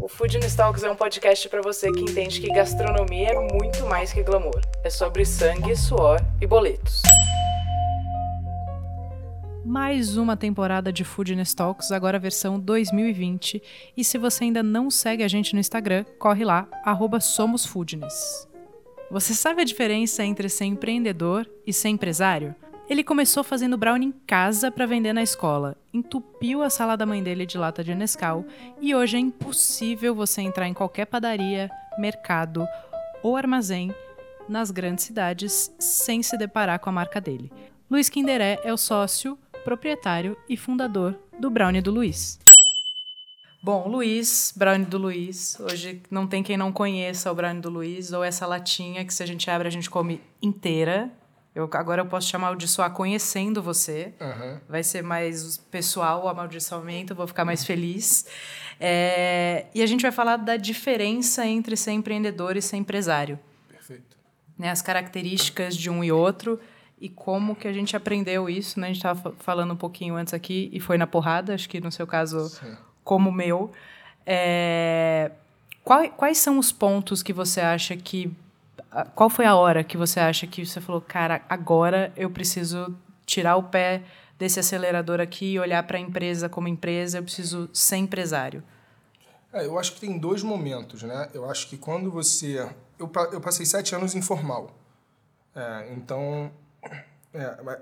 O Foodness Talks é um podcast para você que entende que gastronomia é muito mais que glamour. É sobre sangue, suor e boletos. Mais uma temporada de Foodness Talks, agora versão 2020. E se você ainda não segue a gente no Instagram, corre lá, @somosfoodness. Você sabe a diferença entre ser empreendedor e ser empresário? Ele começou fazendo brownie em casa para vender na escola, entupiu a sala da mãe dele de lata de Nescau e hoje é impossível você entrar em qualquer padaria, mercado ou armazém nas grandes cidades sem se deparar com a marca dele. Luiz Quinderé é o sócio, proprietário e fundador do Brownie do Luiz. Bom, Luiz, Brownie do Luiz, hoje não tem quem não conheça o Brownie do Luiz ou essa latinha que se a gente abre a gente come inteira. Agora eu posso te amaldiçoar conhecendo você. Uhum. Vai ser mais pessoal o amaldiçoamento, vou ficar mais feliz. E a gente vai falar da diferença entre ser empreendedor e ser empresário. Perfeito. Né, as características de um e outro e como que a gente aprendeu isso. Né? A gente estava falando um pouquinho antes aqui e foi na porrada, acho que no seu caso, sim, como o meu. Quais são os pontos que você acha que... Qual foi a hora que você acha que você falou, cara, agora eu preciso tirar o pé desse acelerador aqui e olhar para a empresa como empresa, eu preciso ser empresário? Eu acho que tem dois momentos, né? Eu acho que quando você... Eu passei 7 anos informal.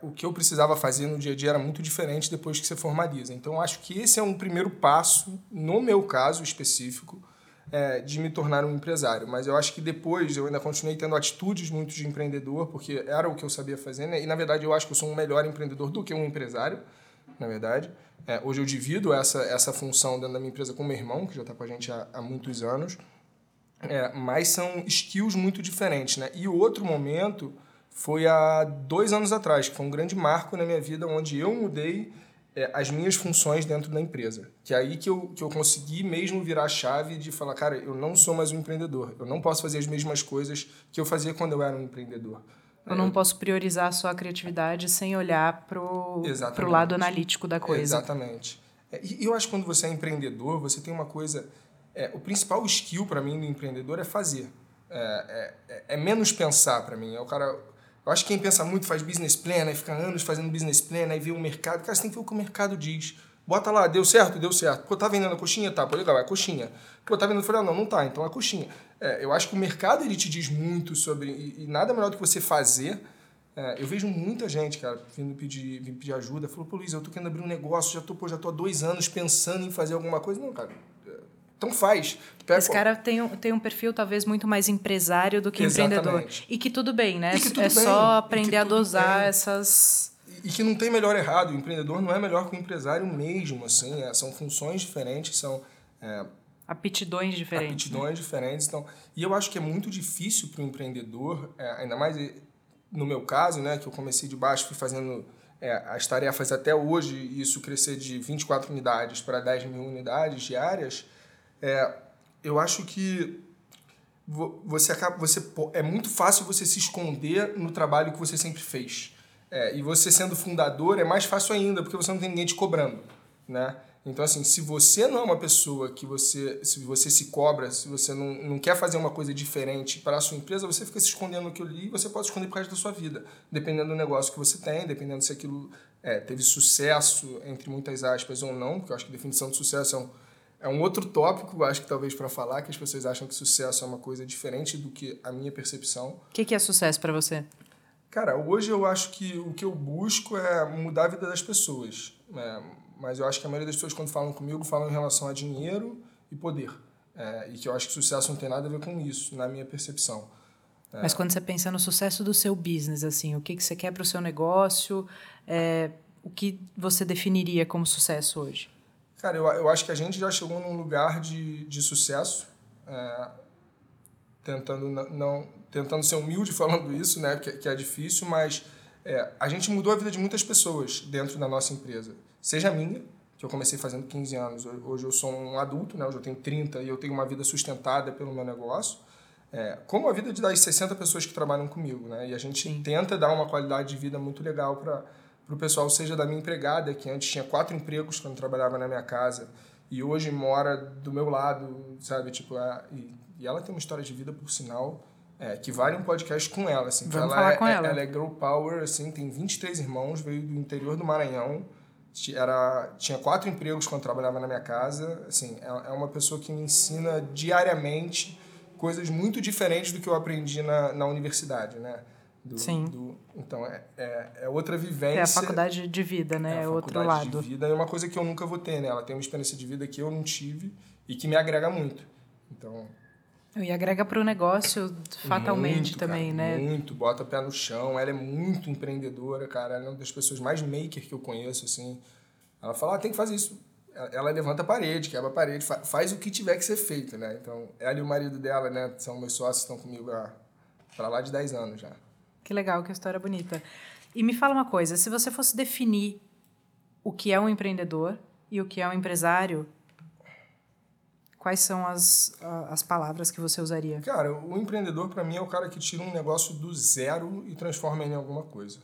O que eu precisava fazer no dia a dia era muito diferente depois que você formaliza. Então, eu acho que esse é um primeiro passo, no meu caso específico, de me tornar um empresário, mas eu acho que depois eu ainda continuei tendo atitudes muito de empreendedor, porque era o que eu sabia fazer, né? E na verdade eu acho que eu sou um melhor empreendedor do que um empresário, na verdade. Hoje eu divido essa função dentro da minha empresa com meu irmão, que já está com a gente há muitos anos, mas são skills muito diferentes, né? E o outro momento foi há 2 anos atrás, que foi um grande marco na minha vida, onde eu mudei as minhas funções dentro da empresa. Que é aí que eu consegui mesmo virar a chave de falar, cara, eu não sou mais um empreendedor. Eu não posso fazer as mesmas coisas que eu fazia quando eu era um empreendedor. Eu não posso priorizar só a criatividade sem olhar para o lado analítico da coisa. Exatamente. E eu acho que quando você é empreendedor, você tem uma coisa... O principal skill para mim do empreendedor é fazer. É menos pensar para mim. É o cara... Eu acho que quem pensa muito faz business plan, aí fica anos fazendo business plan, aí vê o mercado. Cara, você tem que ver o que o mercado diz. Bota lá, deu certo? Deu certo. Pô, tá vendendo a coxinha? Tá, pô, legal, é a coxinha. Pô, tá vendendo folha? Não, não tá, então é a coxinha. Eu acho que o mercado, ele te diz muito sobre... E nada melhor do que você fazer. Eu vejo muita gente, cara, vindo pedir ajuda. Falou, pô, Luiz, eu tô querendo abrir um negócio, já tô há 2 anos pensando em fazer alguma coisa. Não, cara... Então faz. Esse cara tem um perfil talvez muito mais empresário do que empreendedor. E que tudo bem, né? Só aprender a dosar essas... E que não tem melhor errado. O empreendedor não é melhor que o empresário mesmo, assim. São funções diferentes, são... Aptidões diferentes. Então, e eu acho que é muito difícil para o empreendedor, ainda mais no meu caso, né? Que eu comecei de baixo, fui fazendo... as tarefas até hoje, e isso crescer de 24 unidades para 10 mil unidades diárias... eu acho que é muito fácil você se esconder no trabalho que você sempre fez. E você sendo fundador é mais fácil ainda, porque você não tem ninguém te cobrando, né? Então, assim, se você não é uma pessoa que se você se cobra, se você não quer fazer uma coisa diferente para a sua empresa, você fica se escondendo naquilo ali e você pode se esconder por causa da sua vida, dependendo do negócio que você tem, dependendo se aquilo teve sucesso, entre muitas aspas, ou não, porque eu acho que a definição de sucesso é um outro tópico, acho que talvez para falar, que as pessoas acham que sucesso é uma coisa diferente do que a minha percepção. O que é sucesso para você? Cara, hoje eu acho que o que eu busco é mudar a vida das pessoas. Mas eu acho que a maioria das pessoas, quando falam comigo, falam em relação a dinheiro e poder. E que eu acho que sucesso não tem nada a ver com isso, na minha percepção. Mas quando você pensa no sucesso do seu business, assim, o que você quer para o seu negócio, o que você definiria como sucesso hoje? Cara, eu acho que a gente já chegou num lugar de sucesso, tentando ser humilde falando isso, né, que é difícil, mas A gente mudou a vida de muitas pessoas dentro da nossa empresa. Seja a minha, que eu comecei fazendo 15 anos. Hoje eu sou um adulto, né? Hoje eu tenho 30 e eu tenho uma vida sustentada pelo meu negócio. Como a vida das 60 pessoas que trabalham comigo, né? E a gente tenta dar uma qualidade de vida muito legal para o pessoal, seja da minha empregada, que antes tinha 4 empregos quando trabalhava na minha casa e hoje mora do meu lado, sabe? E ela tem uma história de vida, por sinal, que vale um podcast com ela. Assim, vamos falar com ela. Ela é girl power, assim, tem 23 irmãos, veio do interior do Maranhão, tinha 4 empregos quando trabalhava na minha casa. Assim, é uma pessoa que me ensina diariamente coisas muito diferentes do que eu aprendi na universidade, né? Sim. Então, é outra vivência. É a faculdade de vida, né? É outro lado. A faculdade de vida é uma coisa que eu nunca vou ter, né? Ela tem uma experiência de vida que eu não tive e que me agrega muito. Então... E agrega para o negócio fatalmente muito, também, cara, né? Muito, bota o pé no chão. Ela é muito empreendedora, cara. Ela é uma das pessoas mais maker que eu conheço, assim. Ela fala, tem que fazer isso. Ela levanta a parede, quebra a parede, faz o que tiver que ser feito, né? Então, ela e o marido dela, né, são meus sócios, estão comigo há para lá de 10 anos já. Que legal, que história bonita. E me fala uma coisa, se você fosse definir o que é um empreendedor e o que é um empresário, quais são as palavras que você usaria? Cara, o empreendedor, para mim, é o cara que tira um negócio do zero e transforma ele em alguma coisa.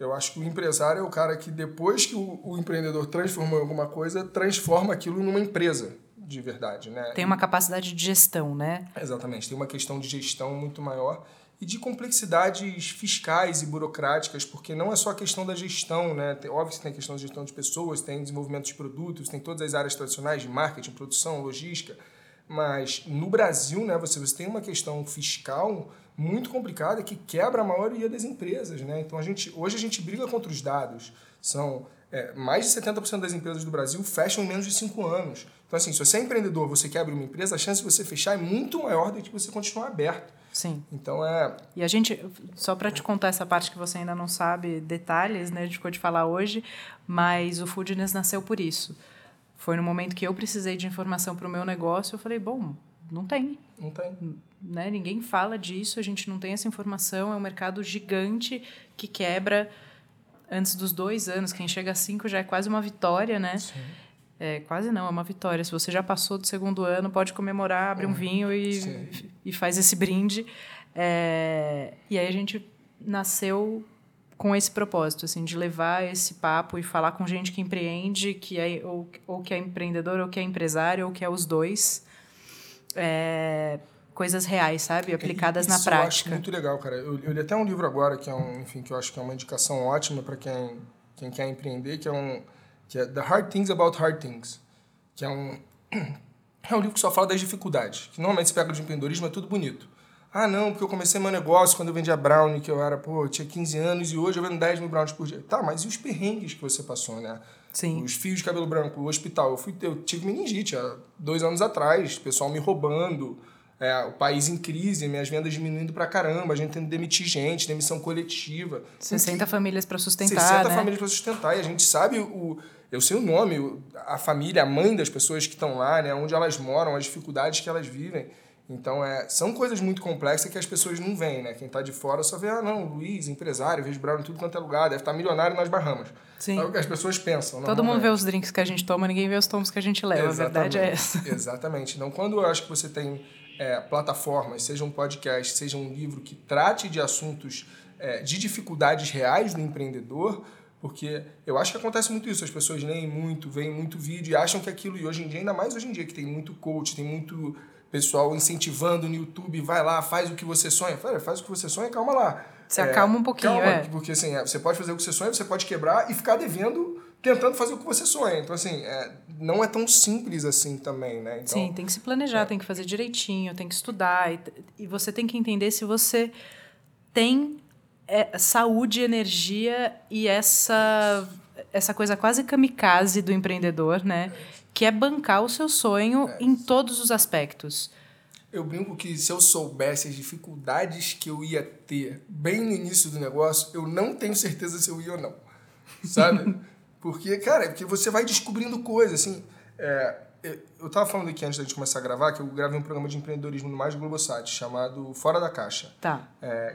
Eu acho que o empresário é o cara que, depois que o empreendedor transformou em alguma coisa, transforma aquilo numa empresa de verdade, né? Tem uma capacidade de gestão, né? Exatamente. Tem uma questão de gestão muito maior e de complexidades fiscais e burocráticas, porque não é só a questão da gestão, né? Óbvio que tem a questão da gestão de pessoas, tem desenvolvimento de produtos, tem todas as áreas tradicionais de marketing, produção, logística. Mas no Brasil, né, você tem uma questão fiscal muito complicada que quebra a maioria das empresas, né? Então hoje a gente briga contra os dados. São mais de 70% das empresas do Brasil fecham em menos de 5 anos. Então, assim, se você é empreendedor, você quebra uma empresa, a chance de você fechar é muito maior do que você continuar aberto. Sim. Então é. E a gente, só para te contar essa parte que você ainda não sabe detalhes, né? A gente ficou de falar hoje, mas o Foodness nasceu por isso. Foi no momento que eu precisei de informação para o meu negócio, eu falei, bom, não tem. Não tem. Né? Ninguém fala disso, a gente não tem essa informação, é um mercado gigante que quebra antes dos 2 anos. Quem chega a 5 já é quase uma vitória, né? Sim. Quase não, é uma vitória. Se você já passou do 2º ano, pode comemorar, abre um vinho e faz esse brinde. E aí a gente nasceu com esse propósito, assim, de levar esse papo e falar com gente que empreende, que é, ou que é empreendedor, ou que é empresário, ou que é os dois. Coisas reais, sabe? Aplicadas na prática. Eu acho muito legal, cara. Eu li até um livro agora que que eu acho que é uma indicação ótima para quem quer empreender, que é The Hard Things About Hard Things, que é um livro que só fala das dificuldades, que normalmente se pega de empreendedorismo, é tudo bonito. Ah, não, porque eu comecei meu negócio quando eu vendia brownie, que eu tinha 15 anos e hoje eu vendo 10 mil brownies por dia. Tá, mas e os perrengues que você passou, né? Sim. Os fios de cabelo branco, o hospital. Eu tive meningite há 2 anos atrás, o pessoal me roubando, o país em crise, minhas vendas diminuindo pra caramba, a gente tendo que demitir gente, demissão coletiva. 60 famílias pra sustentar, 60 né? famílias pra sustentar. E a gente sabe eu sei o nome, a família, a mãe das pessoas que estão lá, né? Onde elas moram, as dificuldades que elas vivem. Então, são coisas muito complexas que as pessoas não veem, né? Quem está de fora só vê, Luiz, empresário, vejo bravo em tudo quanto é lugar, deve estar milionário nas Bahamas. Sim. É o que as pessoas pensam. Todo mundo vê os drinks que a gente toma, ninguém vê os tomos que a gente leva. Exatamente. A verdade é essa. Exatamente. Então, quando eu acho que você tem plataformas, seja um podcast, seja um livro que trate de assuntos de dificuldades reais do empreendedor, porque eu acho que acontece muito isso, as pessoas leem muito, veem muito vídeo e acham que aquilo, e hoje em dia, ainda mais hoje em dia, que tem muito coach, tem muito... pessoal incentivando no YouTube, vai lá, faz o que você sonha. Fala, faz o que você sonha, calma lá. Você acalma um pouquinho, porque assim, você pode fazer o que você sonha, você pode quebrar e ficar devendo, tentando fazer o que você sonha. Então, assim, não é tão simples assim também, né? Então, sim, tem que se planejar, tem que fazer direitinho, tem que estudar. E você tem que entender se você tem saúde, energia e essa coisa quase kamikaze do empreendedor, né? Que é bancar o seu sonho em todos os aspectos. Eu brinco que se eu soubesse as dificuldades que eu ia ter bem no início do negócio, eu não tenho certeza se eu ia ou não, sabe? Porque você vai descobrindo coisas, assim... Eu estava falando aqui antes da gente começar a gravar que eu gravei um programa de empreendedorismo no Mais Globosat chamado Fora da Caixa. Tá.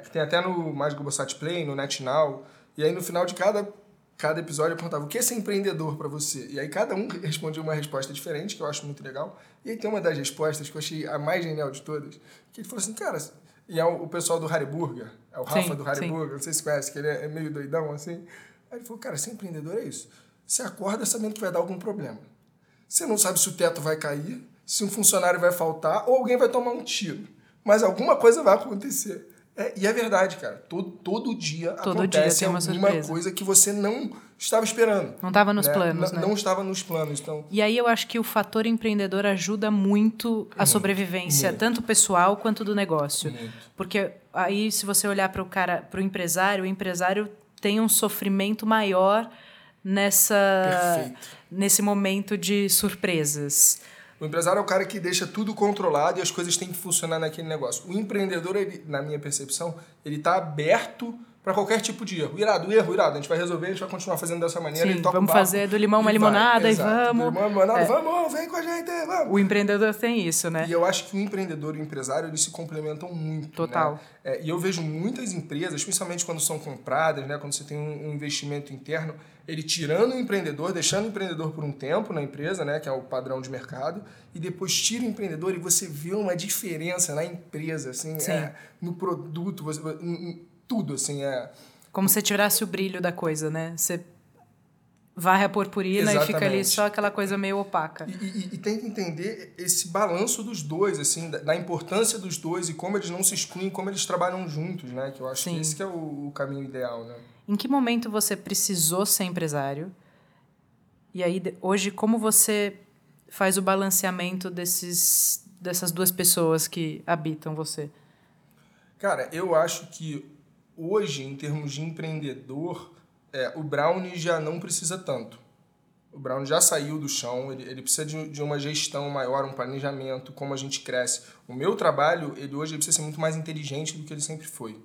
Que tem até no Mais Globosat Play, no NetNow. E aí no final de cada episódio eu perguntava o que é ser empreendedor para você. E aí cada um respondia uma resposta diferente, que eu acho muito legal. E aí tem uma das respostas que eu achei a mais genial de todas, que ele falou assim, cara... E é o pessoal do Hareburger, é o Rafa do Hareburger, não sei se conhece, que ele é meio doidão assim. Aí ele falou, cara, ser empreendedor é isso. Você acorda sabendo que vai dar algum problema. Você não sabe se o teto vai cair, se um funcionário vai faltar ou alguém vai tomar um tiro. Mas alguma coisa vai acontecer. E é verdade, cara. Todo dia acontece alguma coisa que você não estava esperando. Não estava nos planos, né? Não estava nos planos. Então... E aí eu acho que o fator empreendedor ajuda muito a sobrevivência, tanto pessoal quanto do negócio. Muito. Porque aí, se você olhar para o cara, para o empresário tem um sofrimento maior nesse momento de surpresas. O empresário é o cara que deixa tudo controlado e as coisas têm que funcionar naquele negócio. O empreendedor, ele, na minha percepção, ele está aberto para qualquer tipo de erro. Irado, a gente vai resolver, a gente vai continuar fazendo dessa maneira. Sim, ele toca vamos fazer do limão uma limonada e vamos. Do limão uma limonada, vamos, vem com a gente, vamos. O empreendedor tem isso, né? E eu acho que o empreendedor e o empresário, eles se complementam muito. Total. Né? E eu vejo muitas empresas, principalmente quando são compradas, né, quando você tem um investimento interno, ele tirando o empreendedor, deixando o empreendedor por um tempo na empresa, né, que é o padrão de mercado, e depois tira o empreendedor e você vê uma diferença na empresa, assim, no produto, tudo, assim, Como se tirasse o brilho da coisa, né? Você varre a purpurina e fica ali só aquela coisa meio opaca. E tem que entender esse balanço dos dois, assim, da importância dos dois e como eles não se excluem, como eles trabalham juntos, né? Que eu acho que esse que é o caminho ideal, né? Em que momento você precisou ser empresário? E aí, hoje, como você faz o balanceamento dessas duas pessoas que habitam você? Cara, eu acho que hoje, em termos de empreendedor, o Brownie já não precisa tanto. O Brownie já saiu do chão, ele precisa de uma gestão maior, um planejamento, como a gente cresce. O meu trabalho, ele hoje precisa ser muito mais inteligente do que ele sempre foi.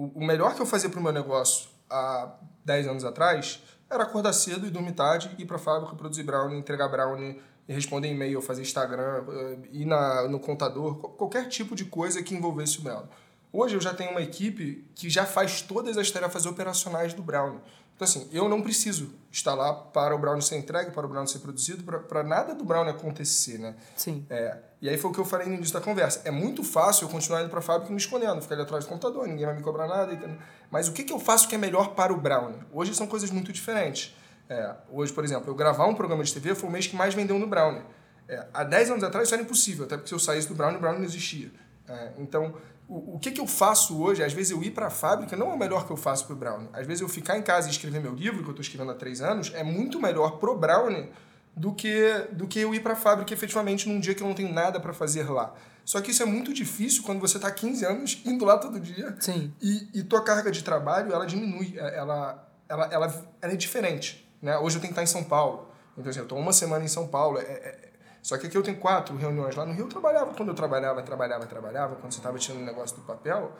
O melhor que eu fazia para o meu negócio há 10 anos atrás era acordar cedo e dormir tarde, ir para a fábrica, produzir brownie, entregar brownie, responder e-mail, fazer Instagram, ir no contador, qualquer tipo de coisa que envolvesse o brownie. Hoje eu já tenho uma equipe que já faz todas as tarefas operacionais do brownie. Então assim, eu não preciso estar lá para o brownie ser entregue, para o brownie ser produzido, para nada do brownie acontecer, né? Sim. E aí foi o que eu falei no início da conversa. É muito fácil eu continuar indo para a fábrica e me escondendo, ficar ali atrás do computador, ninguém vai me cobrar nada. Mas o que eu faço que é melhor para o brownie? Hoje são coisas muito diferentes. Hoje, por exemplo, eu gravar um programa de TV foi o mês que mais vendeu no brownie. Há 10 anos atrás isso era impossível, até porque se eu saísse do brownie, o brownie não existia. Então... O que eu faço hoje, às vezes eu ir para a fábrica não é o melhor que eu faço para o brownie. Às vezes eu ficar em casa e escrever meu livro, que eu estou escrevendo há 3 anos, é muito melhor para o brownie do que eu ir para a fábrica efetivamente num dia que eu não tenho nada para fazer lá. Só que isso é muito difícil quando você está há 15 anos indo lá todo dia. Sim. E tua carga de trabalho, ela diminui, ela é diferente. Né? Hoje eu tenho que estar em São Paulo. Então, assim, eu estou uma semana em São Paulo, só que aqui eu tenho 4 reuniões lá no Rio, eu trabalhava. Quando eu trabalhava, quando você estava tirando o negócio do papel,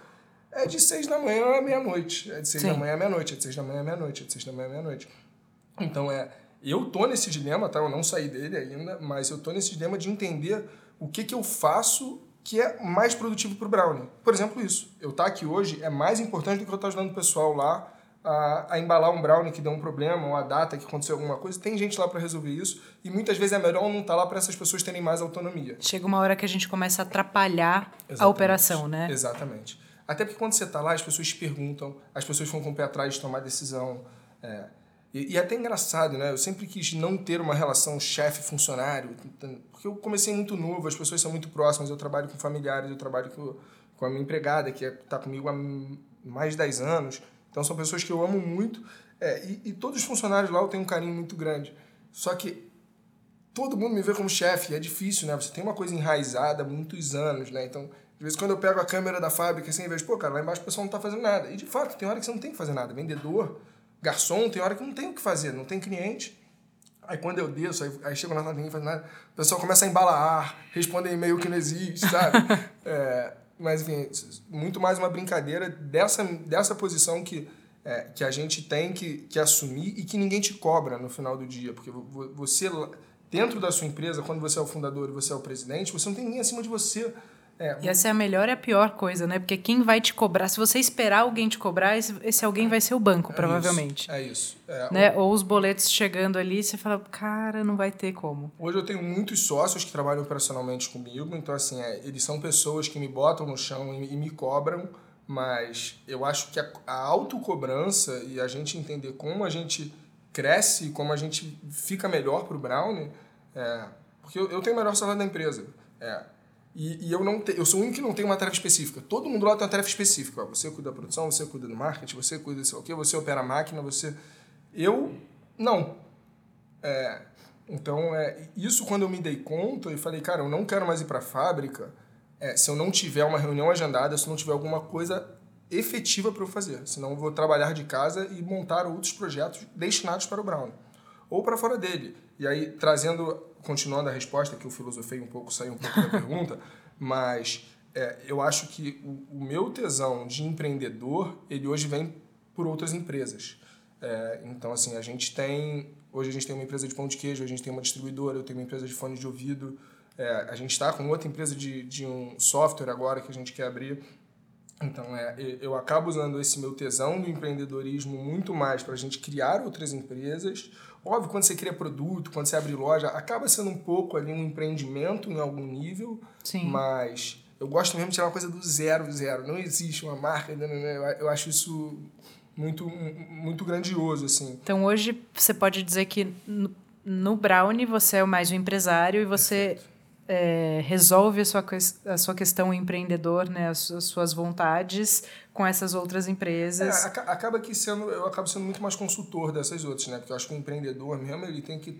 é de 6 da manhã à meia-noite, é de 6 Sim. da manhã à meia-noite, é de 6 da manhã à meia-noite, é de 6 da manhã à meia-noite. Então, eu tô nesse dilema, tá? Eu não saí dele ainda, mas eu tô nesse dilema de entender o que eu faço que é mais produtivo pro brownie. Por exemplo, isso. Eu estar aqui hoje é mais importante do que eu estar ajudando o pessoal lá a embalar um brownie que deu um problema, ou a data que aconteceu alguma coisa. Tem gente lá para resolver isso e muitas vezes é melhor não estar lá para essas pessoas terem mais autonomia. Chega uma hora que a gente começa a atrapalhar a operação, né? Exatamente. Até porque quando você está lá, as pessoas te perguntam, as pessoas vão com o pé atrás de tomar decisão. E até engraçado, né? Eu sempre quis não ter uma relação chefe-funcionário, porque eu comecei muito novo, as pessoas são muito próximas, eu trabalho com familiares, eu trabalho com a minha empregada, que está comigo há mais de 10 anos... Então, são pessoas que eu amo muito. E todos os funcionários lá eu tenho um carinho muito grande. Só que todo mundo me vê como chefe. É difícil, né? Você tem uma coisa enraizada há muitos anos, né? Então, de vez em quando eu pego a câmera da fábrica assim, e vejo, pô, cara, lá embaixo o pessoal não tá fazendo nada. E, de fato, tem hora que você não tem que fazer nada. Vendedor, garçom, tem hora que não tem o que fazer. Não tem cliente. Aí, quando eu desço, aí chego lá, ninguém faz nada. O pessoal começa a embalar ar, responder e-mail que não existe, sabe? Mas, enfim, muito mais uma brincadeira dessa posição que a gente tem que assumir e que ninguém te cobra no final do dia. Porque você dentro da sua empresa, quando você é o fundador e você é o presidente, você não tem ninguém acima de você. E essa é a melhor e a pior coisa, né? Porque quem vai te cobrar, se você esperar alguém te cobrar, esse alguém vai ser o banco, provavelmente. É isso. Né? Ou os boletos chegando ali, você fala, cara, não vai ter como. Hoje eu tenho muitos sócios que trabalham operacionalmente comigo, então assim, eles são pessoas que me botam no chão e me cobram, mas eu acho que a autocobrança e a gente entender como a gente cresce, como a gente fica melhor pro Brownie, porque eu tenho o melhor salário da empresa, E eu sou o único que não tem uma tarefa específica. Todo mundo lá tem uma tarefa específica. Você cuida da produção, você cuida do marketing, você cuida disso aqui, você opera a máquina, você... Eu, não. Então, isso quando eu me dei conta e falei, cara, eu não quero mais ir para a fábrica se eu não tiver uma reunião agendada, se eu não tiver alguma coisa efetiva para eu fazer. Senão eu vou trabalhar de casa e montar outros projetos destinados para o Brownie. Ou para fora dele. E aí, continuando a resposta, que eu filosofei um pouco, saí um pouco da pergunta, mas eu acho que o meu tesão de empreendedor, ele hoje vem por outras empresas. Então, assim, hoje a gente tem uma empresa de pão de queijo, a gente tem uma distribuidora, eu tenho uma empresa de fone de ouvido, a gente está com outra empresa de um software agora que a gente quer abrir. Então, eu acabo usando esse meu tesão do empreendedorismo muito mais para a gente criar outras empresas. Óbvio, quando você cria produto, quando você abre loja, acaba sendo um pouco ali um empreendimento em algum nível. Sim. Mas eu gosto mesmo de tirar uma coisa do zero. Não existe uma marca, eu acho isso muito, muito grandioso, assim. Então, hoje, você pode dizer que no Brownie você é mais um empresário e você... Perfeito. Resolve a sua questão empreendedor, né? As suas vontades com essas outras empresas. Eu acabo sendo muito mais consultor dessas outras, né? Porque eu acho que o empreendedor mesmo, ele tem que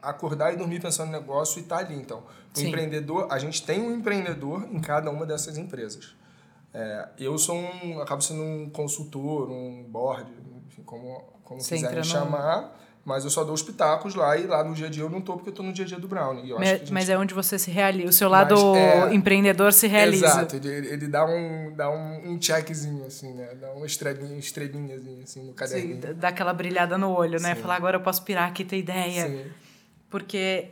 acordar e dormir pensando no negócio e estar ali. Então, a gente tem um empreendedor em cada uma dessas empresas. Eu sou acabo sendo um consultor, um board, enfim, como quiserem chamar... Mas eu só dou os pitacos lá, e lá no dia a dia eu não estou, porque eu estou no dia a dia do Brownie. Mas é onde você se realiza, o seu lado empreendedor se realiza. Exato, ele dá um checkzinho, assim, né? Dá uma estrelinhazinha, assim, no caderninho. Sim, dá aquela brilhada no olho, né? Sim. Falar, agora eu posso pirar aqui, ter ideia. Sim. Porque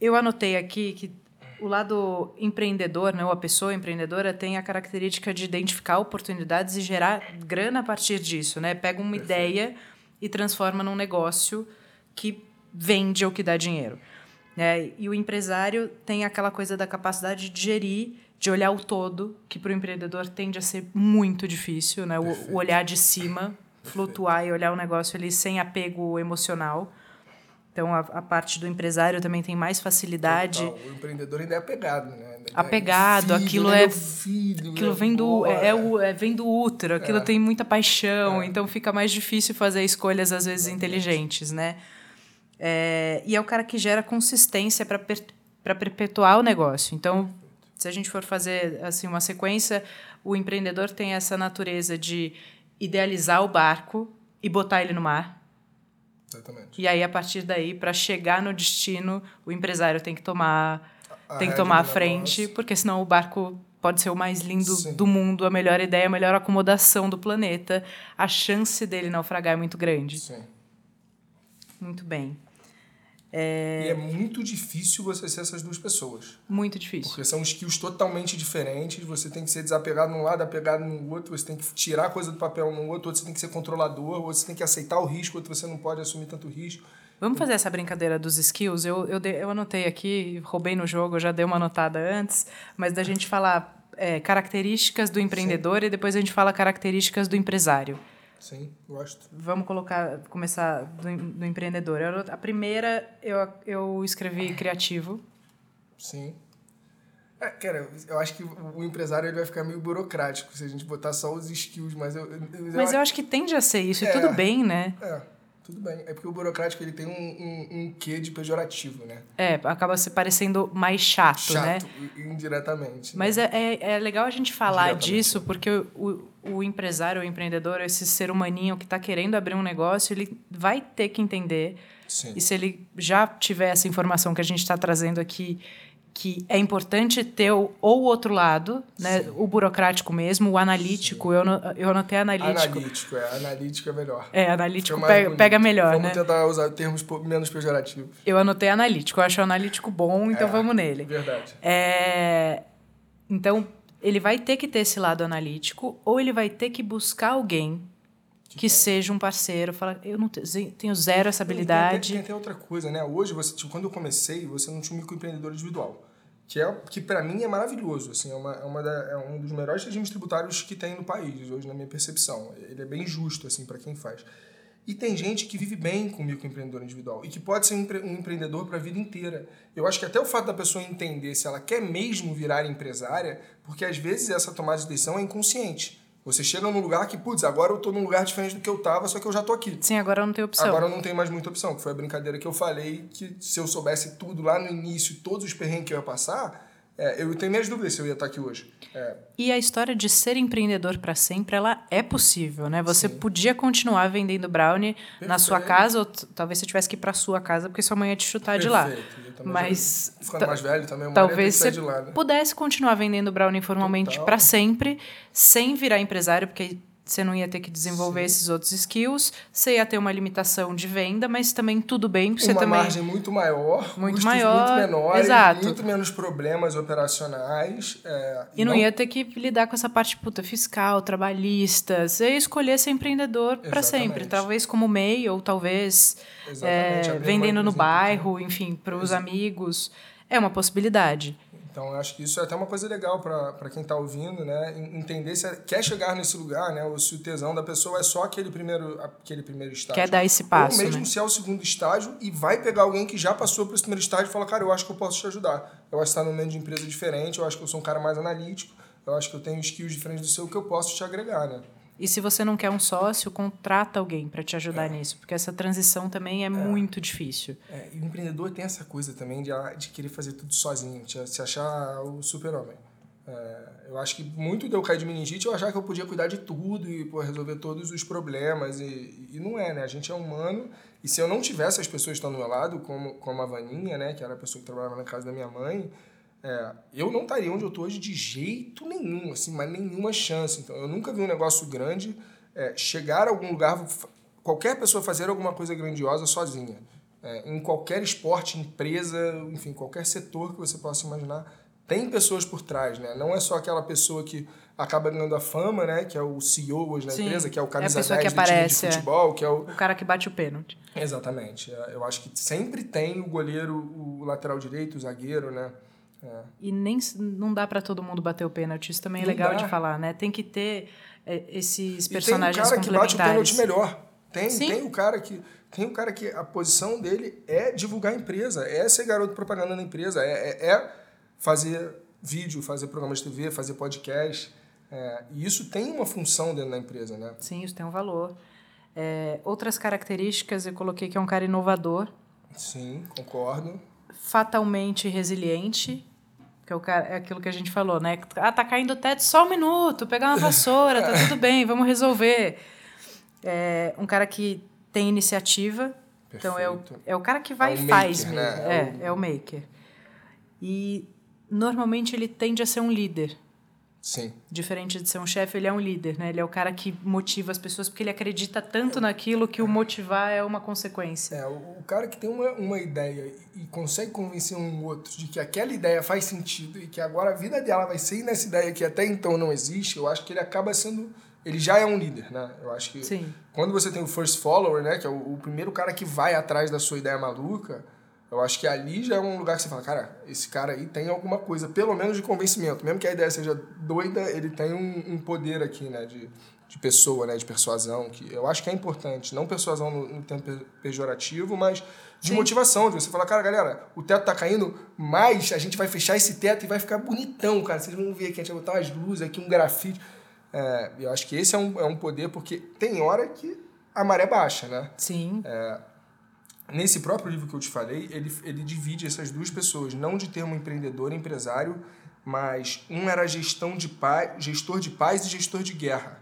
eu anotei aqui que o lado empreendedor, né? Ou a pessoa empreendedora tem a característica de identificar oportunidades e gerar grana a partir disso, né? Pega uma ideia... e transforma num negócio que vende ou que dá dinheiro. Né? E o empresário tem aquela coisa da capacidade de gerir, de olhar o todo, que para o empreendedor tende a ser muito difícil, né? O olhar de cima, flutuar e olhar o negócio ali sem apego emocional. Então, a parte do empresário também tem mais facilidade. Total. O empreendedor ainda é apegado, né? Apegado, filho, aquilo é... Filho, aquilo vem do, vem do útero, aquilo tem muita paixão, então fica mais difícil fazer escolhas, às vezes, inteligentes, né? E é o cara que gera consistência para perpetuar o negócio. Então, se a gente for fazer assim, uma sequência, o empreendedor tem essa natureza de idealizar o barco e botar ele no mar. Exatamente. E aí, a partir daí, para chegar no destino, o empresário tem que tomar a frente, porque senão o barco pode ser o mais lindo do mundo, a melhor ideia, a melhor acomodação do planeta. A chance dele naufragar é muito grande. Sim. Muito bem. E é muito difícil você ser essas duas pessoas. Muito difícil. Porque são skills totalmente diferentes, você tem que ser desapegado num lado, apegado no outro, você tem que tirar coisa do papel no outro, você tem que ser controlador, você tem que aceitar o risco, outro você não pode assumir tanto risco. Vamos fazer essa brincadeira dos skills? Eu anotei aqui, roubei no jogo, eu já dei uma anotada antes, mas da gente falar características do empreendedor. Sim. E depois a gente fala características do empresário. Sim, gosto. Vamos começar do empreendedor. A primeira eu escrevi criativo. Sim. Cara, eu acho que o empresário ele vai ficar meio burocrático se a gente botar só os skills, mas eu acho que tende a ser isso, e tudo bem, né? Tudo bem. É porque o burocrático ele tem um quê de pejorativo, né? Acaba se parecendo mais chato, né? Chato, indiretamente. Mas é legal a gente falar disso, porque o empresário, o empreendedor, esse ser humaninho que está querendo abrir um negócio, ele vai ter que entender. Sim. E se ele já tiver essa informação que a gente está trazendo aqui, que é importante ter ou o outro lado, né? O burocrático mesmo, o analítico. Eu anotei analítico. Analítico é melhor. É, analítico pega melhor. Vamos, né? Vamos tentar usar termos menos pejorativos. Eu anotei analítico, eu acho o analítico bom, então vamos nele. Verdade. Então, ele vai ter que ter esse lado analítico, ou ele vai ter que buscar alguém que seja um parceiro. Fala, eu não tenho zero essa habilidade. Tem até outra coisa, né? Hoje, quando eu comecei, você não tinha um microempreendedor individual, que para mim é maravilhoso. Assim, é um dos melhores regimes tributários que tem no país, hoje, na minha percepção. Ele é bem justo assim, para quem faz. E tem gente que vive bem com microempreendedor individual e que pode ser um empreendedor para a vida inteira. Eu acho que até o fato da pessoa entender se ela quer mesmo virar empresária, porque às vezes essa tomada de decisão é inconsciente. Você chega num lugar que, putz, agora eu tô num lugar diferente do que eu tava, só que eu já tô aqui. Sim, agora eu não tenho opção. Agora eu não tenho mais muita opção, que foi a brincadeira que eu falei, que se eu soubesse tudo lá no início, todos os perrengues que eu ia passar, eu tenho minhas dúvidas se eu ia estar aqui hoje. E a história de ser empreendedor para sempre, ela é possível, né? Você podia continuar vendendo brownie na sua casa, ou talvez você tivesse que ir pra sua casa, porque sua mãe ia te chutar de lá. Mas ficando mais velho também, talvez você pudesse continuar vendendo brownie informalmente para sempre, sem virar empresário, porque você não ia ter que desenvolver esses outros skills, você ia ter uma limitação de venda, mas também tudo bem, porque você também... Uma margem muito maior, custos muito menores, exato, muito menos problemas operacionais. E não ia ter que lidar com essa parte fiscal, trabalhista, você ia escolher ser empreendedor para sempre, talvez como MEI, ou talvez vendendo no bairro, enfim, para os amigos, é uma possibilidade. Então, eu acho que isso é até uma coisa legal para quem está ouvindo, né? Entender se quer chegar nesse lugar, né? Ou se o tesão da pessoa é só aquele primeiro estágio. Quer dar esse passo, ou mesmo, né? Se é o segundo estágio e vai pegar alguém que já passou por esse primeiro estágio e fala, cara, eu acho que eu posso te ajudar. Eu acho que está num momento de empresa diferente, eu acho que eu sou um cara mais analítico, eu acho que eu tenho skills diferentes do seu que eu posso te agregar, né? E se você não quer um sócio, contrata alguém para te ajudar nisso, porque essa transição também é muito difícil. E o empreendedor tem essa coisa também de querer fazer tudo sozinho, de se achar o super-homem. Eu acho que muito de eu cair de meningite, eu achava que eu podia cuidar de tudo e resolver todos os problemas, e não é, né? A gente é humano, e se eu não tivesse as pessoas que estão do meu lado, como a Vaninha, né, que era a pessoa que trabalhava na casa da minha mãe, eu não estaria onde eu estou hoje de jeito nenhum, assim, mas nenhuma chance. Então, eu nunca vi um negócio grande chegar a algum lugar, qualquer pessoa fazer alguma coisa grandiosa sozinha. Em qualquer esporte, empresa, enfim, qualquer setor que você possa imaginar, tem pessoas por trás, né? Não é só aquela pessoa que acaba ganhando a fama, né? Que é o CEO hoje da empresa, que é o camisa 10 do time de futebol, que é o cara que bate o pênalti. Exatamente. Eu acho que sempre tem o goleiro, o lateral direito, o zagueiro, né? E não dá para todo mundo bater o pênalti, isso também é legal de falar, né? Tem que ter esses personagens complementares. Tem um cara que bate o pênalti melhor. Tem o cara que a posição dele é divulgar a empresa, é ser garoto propaganda da empresa, é fazer vídeo, fazer programa de TV, fazer podcast. E isso tem uma função dentro da empresa, né? Sim, isso tem um valor. Outras características, eu coloquei que é um cara inovador. Sim, concordo. Fatalmente resiliente, que é, é aquilo que a gente falou, né? Ah, tá caindo o teto, só um minuto, pegar uma vassoura, tá tudo bem, vamos resolver. Um cara que tem iniciativa. Perfeito. Então é o cara que vai e faz mesmo. Né? É o maker. E normalmente ele tende a ser um líder. Sim. Diferente de ser um chefe, ele é um líder, né? Ele é o cara que motiva as pessoas porque ele acredita tanto naquilo que o motivar é uma consequência. O cara que tem uma ideia e consegue convencer um outro de que aquela ideia faz sentido e que agora a vida dela vai ser nessa ideia que até então não existe, eu acho que ele acaba sendo... Ele já é um líder, né? Eu acho que quando você tem o first follower, né? Que é o primeiro cara que vai atrás da sua ideia maluca... Eu acho que ali já é um lugar que você fala, cara, esse cara aí tem alguma coisa, pelo menos de convencimento. Mesmo que a ideia seja doida, ele tem um poder aqui, né, de pessoa, né, de persuasão, que eu acho que é importante. Não persuasão no termo pejorativo, mas de motivação, de você falar, cara, galera, o teto tá caindo, mas a gente vai fechar esse teto e vai ficar bonitão, cara. Vocês vão ver aqui, a gente vai botar umas luzes aqui, um grafite. Eu acho que esse é um poder, porque tem hora que a maré baixa, né? Sim. Nesse próprio livro que eu te falei, ele divide essas duas pessoas, não de termo empreendedor e empresário, mas um era gestor de paz e gestor de guerra.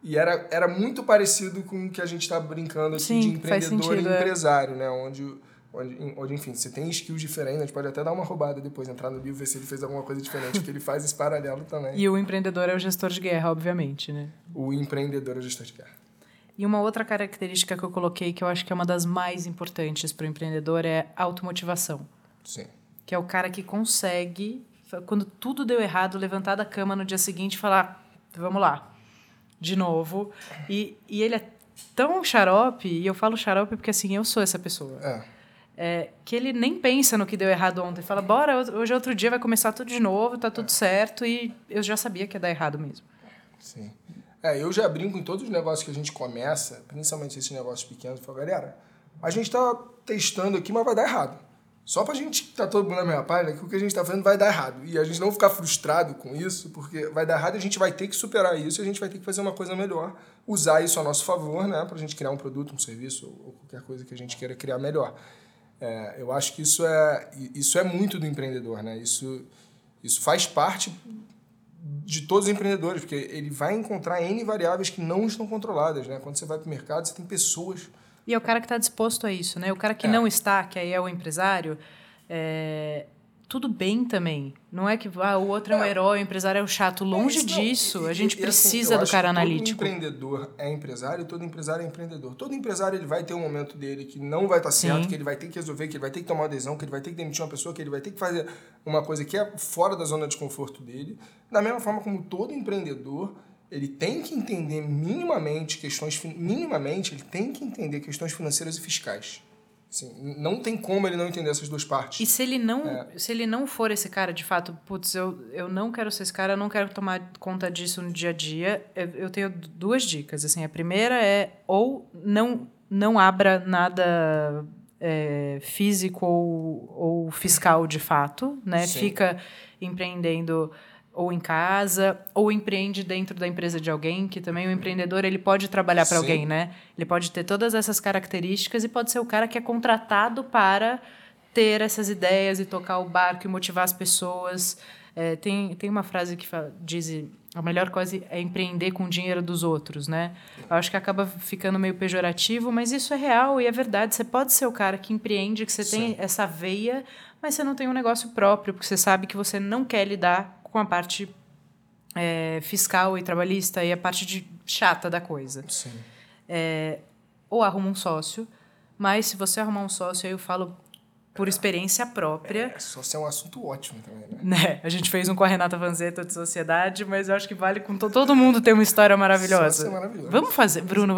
E era muito parecido com o que a gente está brincando aqui de empreendedor e empresário, né? Onde Onde, enfim, você tem skills diferentes, a gente pode até dar uma roubada depois, entrar no livro, ver se ele fez alguma coisa diferente, porque ele faz esse paralelo também. E o empreendedor é o gestor de guerra, obviamente, né? O empreendedor é o gestor de guerra. E uma outra característica que eu coloquei, que eu acho que é uma das mais importantes para o empreendedor, é a automotivação. Sim. Que é o cara que consegue, quando tudo deu errado, levantar da cama no dia seguinte e falar, vamos lá, de novo. E ele é tão xarope, e eu falo xarope porque, assim, eu sou essa pessoa. Que ele nem pensa no que deu errado ontem. Fala, bora, hoje é outro dia, vai começar tudo de novo, tá tudo certo. E eu já sabia que ia dar errado mesmo. Sim. Eu já brinco em todos os negócios que a gente começa, principalmente esses negócios pequenos, eu falo, galera, a gente tá testando aqui, mas vai dar errado. Só pra gente tá todo mundo na mesma página, que o que a gente tá fazendo vai dar errado. E a gente não ficar frustrado com isso, porque vai dar errado e a gente vai ter que superar isso, e a gente vai ter que fazer uma coisa melhor, usar isso a nosso favor, né? Pra gente criar um produto, um serviço, ou qualquer coisa que a gente queira criar melhor. Eu acho que isso é muito do empreendedor, né? Isso faz parte de todos os empreendedores, porque ele vai encontrar N variáveis que não estão controladas, né? Quando você vai para o mercado, você tem pessoas... E é o cara que está disposto a isso, né? O cara que não está, que aí é o empresário, tudo bem também. Não é que o outro é um herói, o empresário é um chato. Longe disso, a gente precisa do cara analítico. Todo empreendedor é empresário e todo empresário é empreendedor. Todo empresário ele vai ter um momento dele que não vai estar certo, que ele vai ter que resolver, que ele vai ter que tomar uma decisão, que ele vai ter que demitir uma pessoa, que ele vai ter que fazer uma coisa que é fora da zona de conforto dele. Da mesma forma como todo empreendedor, ele tem que entender minimamente questões financeiras e fiscais. Assim, não tem como ele não entender essas duas partes. E se ele não, se ele não for esse cara, de fato, putz, eu não quero ser esse cara, eu não quero tomar conta disso no dia a dia, eu tenho duas dicas. Assim, a primeira é ou não abra nada físico ou fiscal de fato, né? Fica empreendendo ou em casa, ou empreende dentro da empresa de alguém, que também o empreendedor ele pode trabalhar para alguém, né? Ele pode ter todas essas características e pode ser o cara que é contratado para ter essas ideias e tocar o barco e motivar as pessoas. Tem uma frase que diz a melhor coisa é empreender com o dinheiro dos outros, né? Eu acho que acaba ficando meio pejorativo, mas isso é real e é verdade. Você pode ser o cara que empreende, que você tem essa veia, mas você não tem um negócio próprio, porque você sabe que você não quer lidar com a parte fiscal e trabalhista e a parte chata da coisa. Sim. Ou arruma um sócio, mas se você arrumar um sócio, aí eu falo por experiência própria. Sócio é um assunto ótimo também, né? A gente fez um com a Renata Vanzetta de sociedade, mas eu acho que vale com todo mundo ter uma história maravilhosa. Sócio é maravilhoso. Vamos fazer, Bruno,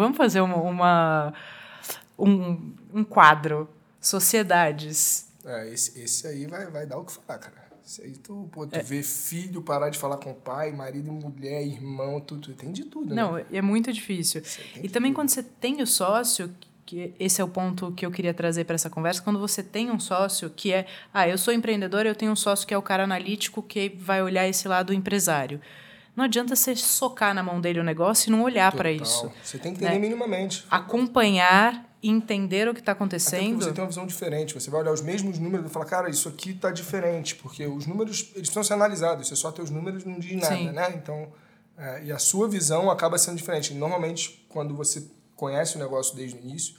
um quadro. Sociedades. Esse aí vai dar o que falar, cara. Isso aí tu vê filho parar de falar com o pai, marido, mulher, irmão, tu tem de tudo, né? Não, é muito difícil. E também quando você tem o sócio, que esse é o ponto que eu queria trazer para essa conversa, quando você tem um sócio que é... eu sou empreendedor, eu tenho um sócio que é o cara analítico que vai olhar esse lado empresário. Não adianta você socar na mão dele o negócio e não olhar para isso. Você tem que entender minimamente. Acompanhar... entender o que está acontecendo. Até você tem uma visão diferente, você vai olhar os mesmos números e falar, cara, isso aqui está diferente, porque os números, eles precisam ser analisados, você só ter os números não diz nada, né? Então, e a sua visão acaba sendo diferente. Normalmente, quando você conhece o negócio desde o início,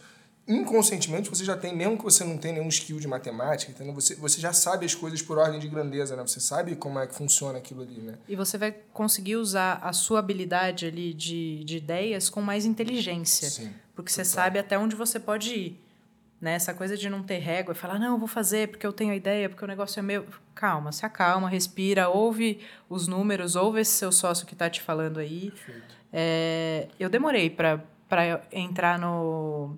inconscientemente você já tem, mesmo que você não tenha nenhum skill de matemática, entendeu? Você já sabe as coisas por ordem de grandeza, né? Você sabe como é que funciona aquilo ali, né? E você vai conseguir usar a sua habilidade ali de ideias com mais inteligência. Sim. Porque você sabe até onde você pode ir, né? Essa coisa de não ter régua e falar, não, eu vou fazer porque eu tenho a ideia, porque o negócio é meu. Calma, se acalma, respira, ouve os números, ouve esse seu sócio que está te falando aí. Perfeito. Eu demorei para entrar no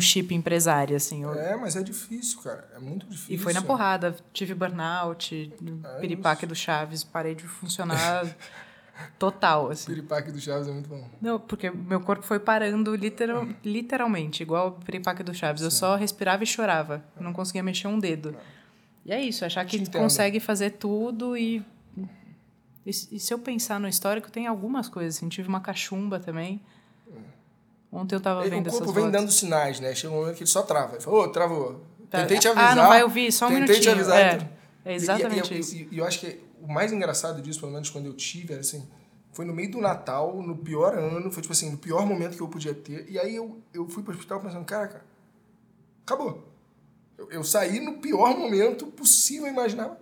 chip empresário, assim. Mas é difícil, cara. É muito difícil. E foi na porrada. Tive burnout, piripaque do Chaves, parei de funcionar... Total, assim. O piripaque do Chaves é muito bom. Não, porque meu corpo foi parando literalmente, igual o piripaque do Chaves. Sim. Eu só respirava e chorava. Não conseguia mexer um dedo. Não. E é isso, achar que consegue fazer tudo e se eu pensar no histórico, tem algumas coisas, assim. Tive uma cachumba também. Ontem eu tava vendo essas coisas. O corpo vem dando sinais, né? Chega um momento que ele só trava. Ele fala, trava. Tentei te avisar. Não vai ouvir, só um minutinho. Tentei te avisar. É exatamente isso. E eu acho que... O mais engraçado disso, pelo menos quando eu tive, era assim, foi no meio do Natal, no pior ano, foi tipo assim, no pior momento que eu podia ter. E aí eu fui pro hospital pensando, cara, acabou. Eu saí no pior momento possível imaginar.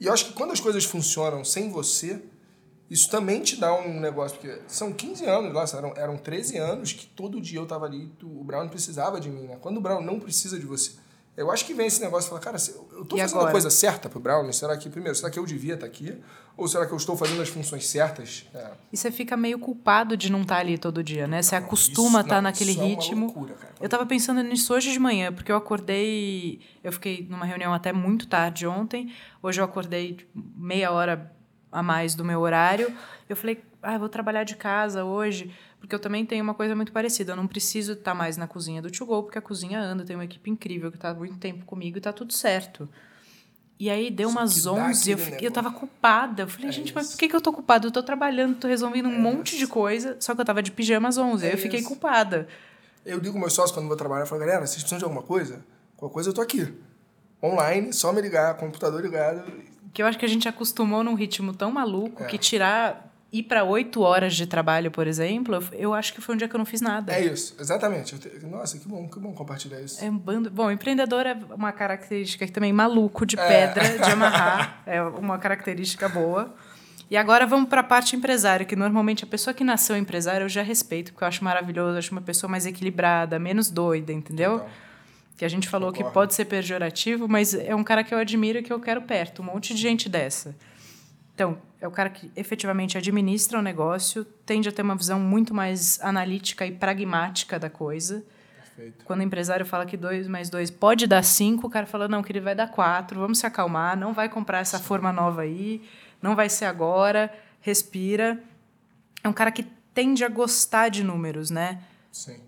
E eu acho que quando as coisas funcionam sem você, isso também te dá um negócio, porque são 15 anos, nossa, eram 13 anos que todo dia eu tava ali, o Brown precisava de mim, né? Quando o Brown não precisa de você, eu acho que vem esse negócio e fala, cara, eu tô fazendo a coisa certa pro Brown? Será que eu devia estar aqui? Ou será que eu estou fazendo as funções certas? É. E você fica meio culpado de não estar ali todo dia, né? Você acostuma estar naquele ritmo. É uma loucura, cara. Eu tava pensando nisso hoje de manhã, porque eu acordei... Eu fiquei numa reunião até muito tarde ontem. Hoje eu acordei meia hora a mais do meu horário. Eu falei, eu vou trabalhar de casa hoje... Porque eu também tenho uma coisa muito parecida. Eu não preciso estar mais na cozinha do To Go, porque a cozinha anda, tem uma equipe incrível que está há muito tempo comigo e está tudo certo. E aí deu umas 11, eu estava culpada. Eu falei, gente, mas por que eu estou culpada? Eu estou trabalhando, estou resolvendo um monte de coisa, só que eu estava de pijama às 11, aí eu fiquei culpada. Eu digo aos meus sócios quando vou trabalhar, eu falo, galera, vocês precisam de alguma coisa? Qualquer coisa eu estou aqui. Online, só me ligar, computador ligado. Que eu acho que a gente acostumou num ritmo tão maluco que tirar... ir para 8 horas de trabalho, por exemplo, eu acho que foi um dia que eu não fiz nada. É isso, exatamente. Nossa, que bom compartilhar isso. É um bando... Bom, empreendedor é uma característica que também maluco de pedra, de amarrar. É uma característica boa. E agora vamos para a parte empresária, que normalmente a pessoa que nasceu empresária eu já respeito, porque eu acho maravilhoso, eu acho uma pessoa mais equilibrada, menos doida, entendeu? Então, que a gente falou que pode ser pejorativo, mas é um cara que eu admiro e que eu quero perto. Um monte de gente dessa. Então, é o cara que efetivamente administra o negócio, tende a ter uma visão muito mais analítica e pragmática da coisa. Perfeito. Quando o empresário fala que 2 mais 2 pode dar 5, o cara fala, não, que ele vai dar 4, vamos se acalmar, não vai comprar essa forma nova aí, não vai ser agora, respira. É um cara que tende a gostar de números, né? Sim.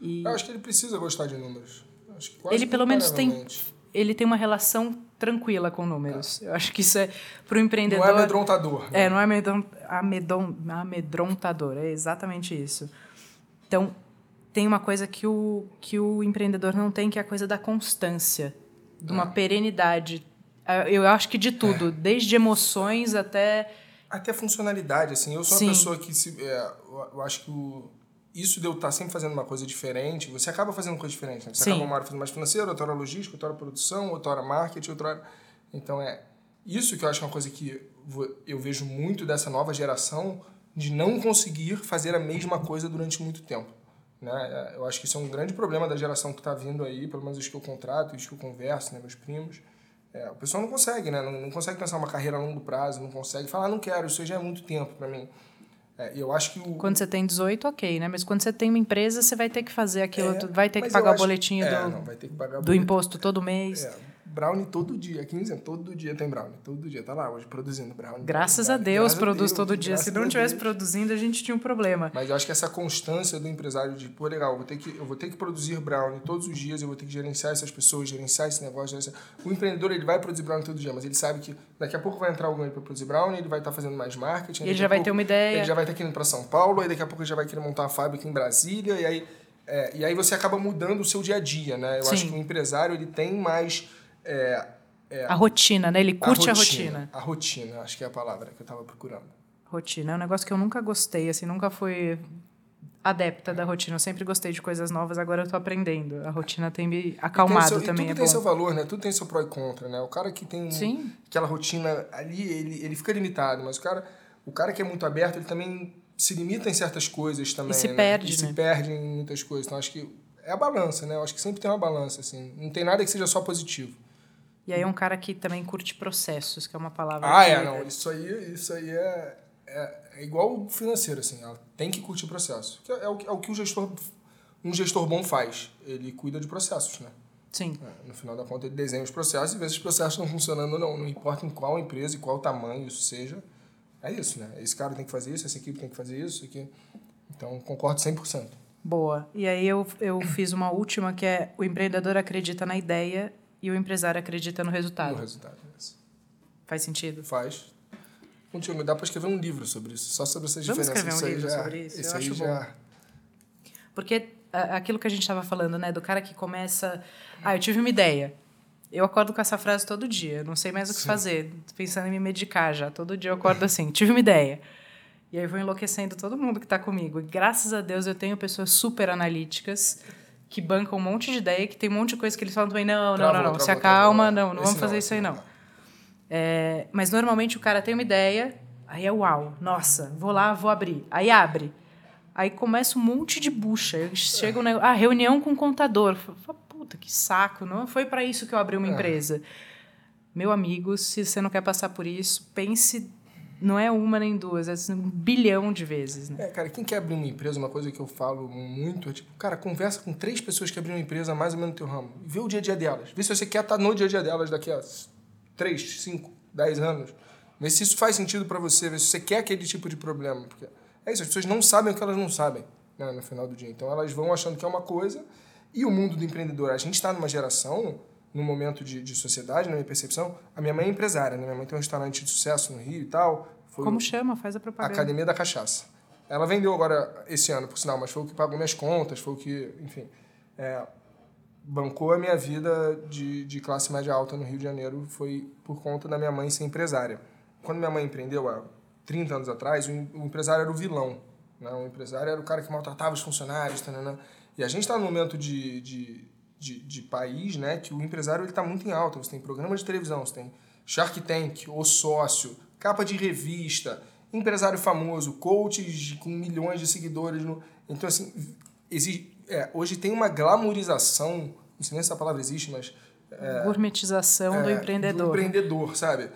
E... eu acho que ele precisa gostar de números. Acho que quase ele pelo menos tem... ele tem uma relação tranquila com números. Eu acho que isso é para o empreendedor... Não é amedrontador. Né? É, não é amedrontador. É exatamente isso. Então, tem uma coisa que o empreendedor não tem, que é a coisa da constância, de uma perenidade. Eu acho que de tudo, desde emoções até... Até funcionalidade, assim. Eu sou uma pessoa que... eu acho que isso de eu estar sempre fazendo uma coisa diferente, você acaba fazendo coisa diferente, né? Você acaba uma hora fazendo mais financeiro, outra hora logística, outra hora produção, outra hora marketing, outra hora... Então é isso que eu acho que é uma coisa que eu vejo muito dessa nova geração, de não conseguir fazer a mesma coisa durante muito tempo, né? Eu acho que isso é um grande problema da geração que está vindo aí, pelo menos os que eu contrato, os que eu converso, né? Meus primos. O pessoal não consegue, né? Não consegue pensar uma carreira a longo prazo, não consegue falar, não quero, isso já é muito tempo para mim. Eu acho que quando você tem 18, ok, né? Mas quando você tem uma empresa, você vai ter que fazer aquilo, vai ter que pagar o boletim do imposto todo mês. Brownie todo dia, 15 anos, todo dia tem brownie, todo dia, tá lá hoje produzindo brownie. Graças a Deus produz todo dia, se não estivesse produzindo a gente tinha um problema. Mas eu acho que essa constância do empresário de, pô, legal, eu vou ter que produzir brownie todos os dias, eu vou ter que gerenciar essas pessoas, gerenciar esse negócio, O empreendedor, ele vai produzir brownie todo dia, mas ele sabe que daqui a pouco vai entrar alguém para produzir brownie, ele vai estar fazendo mais marketing. Ele já vai ter uma ideia. Ele já vai estar querendo ir para São Paulo, aí daqui a pouco ele já vai querer montar uma fábrica em Brasília, e aí você acaba mudando o seu dia a dia, né? Eu acho que o empresário, ele tem mais... a rotina, né? Ele curte a rotina. A rotina, acho que é a palavra que eu estava procurando. Rotina é um negócio que eu nunca gostei, assim, nunca fui adepta da rotina. Eu sempre gostei de coisas novas, agora eu estou aprendendo. A rotina tem me acalmado também. Tudo tem seu valor, né? Tudo tem seu pró e contra, né? O cara que tem aquela rotina ali, ele fica limitado, mas o cara que é muito aberto, ele também se limita em certas coisas também. E se perde em muitas coisas. Então, acho que é a balança, né? Eu acho que sempre tem uma balança, assim. Não tem nada que seja só positivo. E aí é um cara que também curte processos, que é uma palavra... não, isso aí é igual o financeiro, assim, ela tem que curtir processo. É o que um gestor bom faz, ele cuida de processos, né? Sim. No final da conta, ele desenha os processos e vê se os processos estão funcionando ou não, não importa em qual empresa e qual tamanho isso seja, é isso, né? Esse cara tem que fazer isso, essa equipe tem que fazer isso, aqui. Então, concordo 100%. Boa. E aí eu fiz uma última, que é o empreendedor acredita na ideia... E o empresário acredita no resultado. No resultado, isso. Faz sentido? Faz. Continua, dá para escrever um livro sobre isso, só sobre essas diferenças. Vamos escrever um livro sobre isso? Eu acho bom. Porque aquilo que a gente estava falando, né, do cara que começa... eu tive uma ideia. Eu acordo com essa frase todo dia, não sei mais o que fazer. Tô pensando em me medicar já. Todo dia eu acordo assim, tive uma ideia. E aí eu vou enlouquecendo todo mundo que está comigo. E graças a Deus eu tenho pessoas super analíticas... que bancam um monte de ideia, que tem um monte de coisa que eles falam também, não, se acalma, não vamos fazer isso aí, não. É, mas normalmente o cara tem uma ideia, aí é uau, nossa, vou lá, vou abrir. Aí abre. Aí começa um monte de bucha. Chega um negócio, reunião com o contador. Fala, puta, que saco, não foi para isso que eu abri uma empresa. Meu amigo, se você não quer passar por isso, pense... Não é uma nem duas, é um bilhão de vezes, né? É, cara, quem quer abrir uma empresa, uma coisa que eu falo muito, é tipo, cara, conversa com 3 pessoas que abriram uma empresa mais ou menos no teu ramo. Vê o dia a dia delas. Vê se você quer estar no dia a dia delas daqui a 3, 5, 10 anos. Vê se isso faz sentido pra você, vê se você quer aquele tipo de problema. Porque é isso, as pessoas não sabem o que elas não sabem, né, no final do dia. Então elas vão achando que é uma coisa. E o mundo do empreendedor, a gente está numa geração... num momento de sociedade, na minha percepção. A minha mãe é empresária, né? Minha mãe tem um restaurante de sucesso no Rio e tal. Foi como chama? Faz a propaganda. Academia da Cachaça. Ela vendeu agora esse ano, por sinal, mas foi o que pagou minhas contas, foi o que, enfim... bancou a minha vida de classe média alta no Rio de Janeiro, foi por conta da minha mãe ser empresária. Quando minha mãe empreendeu, há 30 anos atrás, o empresário era o vilão, né? O empresário era o cara que maltratava os funcionários, tanana. E a gente está num momento de país, né, que o empresário está muito em alta. Você tem programa de televisão, você tem Shark Tank, O Sócio, capa de revista, empresário famoso, coaches com milhões de seguidores. Então, assim, hoje tem uma glamourização, não sei nem se essa palavra existe, mas... gourmetização do empreendedor. Do empreendedor, sabe?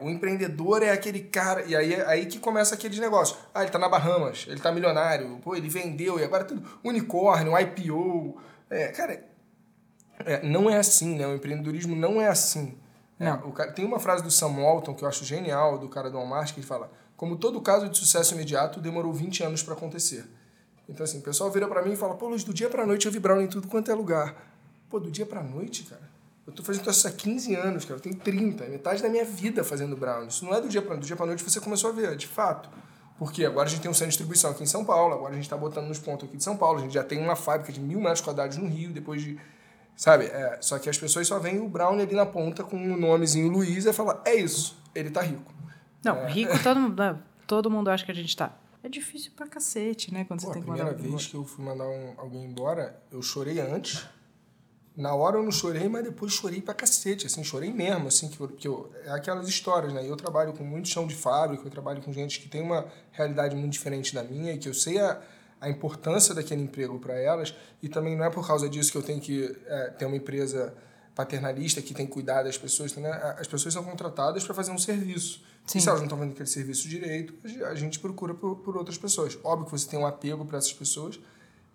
O empreendedor é aquele cara... E aí que começa aqueles negócios. Ah, ele está na Bahamas, ele está milionário, pô, ele vendeu, e agora tudo... Unicórnio, IPO... Cara... não é assim, né? O empreendedorismo não é assim. Não. O cara, tem uma frase do Sam Walton que eu acho genial, do cara do Walmart, que ele fala: como todo caso de sucesso imediato, demorou 20 anos para acontecer. Então, assim, o pessoal vira para mim e fala: pô, Luiz, do dia para noite eu vi Brownie em tudo quanto é lugar. Pô, do dia para noite, cara? Eu tô fazendo isso há 15 anos, cara. Eu tenho 30, é metade da minha vida fazendo Brownie. Isso não é do dia para noite. Do dia para noite você começou a ver, de fato. Porque agora a gente tem um centro de distribuição aqui em São Paulo, agora a gente tá botando nos pontos aqui de São Paulo, a gente já tem uma fábrica de 1.000 metros quadrados no Rio, depois de... Sabe? Só que as pessoas só veem o Brownie ali na ponta com o nomezinho Luiz e falam, é isso, ele tá rico. Não, rico todo mundo acha que a gente tá. É difícil pra cacete, né? Quando você tem que mandar... A primeira vez que eu fui mandar alguém embora, eu chorei antes. Na hora eu não chorei, mas depois chorei pra cacete, assim, chorei mesmo, assim, porque é aquelas histórias, né? E eu trabalho com muito chão de fábrica, eu trabalho com gente que tem uma realidade muito diferente da minha e que eu sei a importância daquele emprego para elas, e também não é por causa disso que eu tenho que ter uma empresa paternalista que tem que cuidar das pessoas, né? As pessoas são contratadas para fazer um serviço. Sim. E se elas não estão fazendo aquele serviço direito, a gente procura por outras pessoas. Óbvio que você tem um apego para essas pessoas,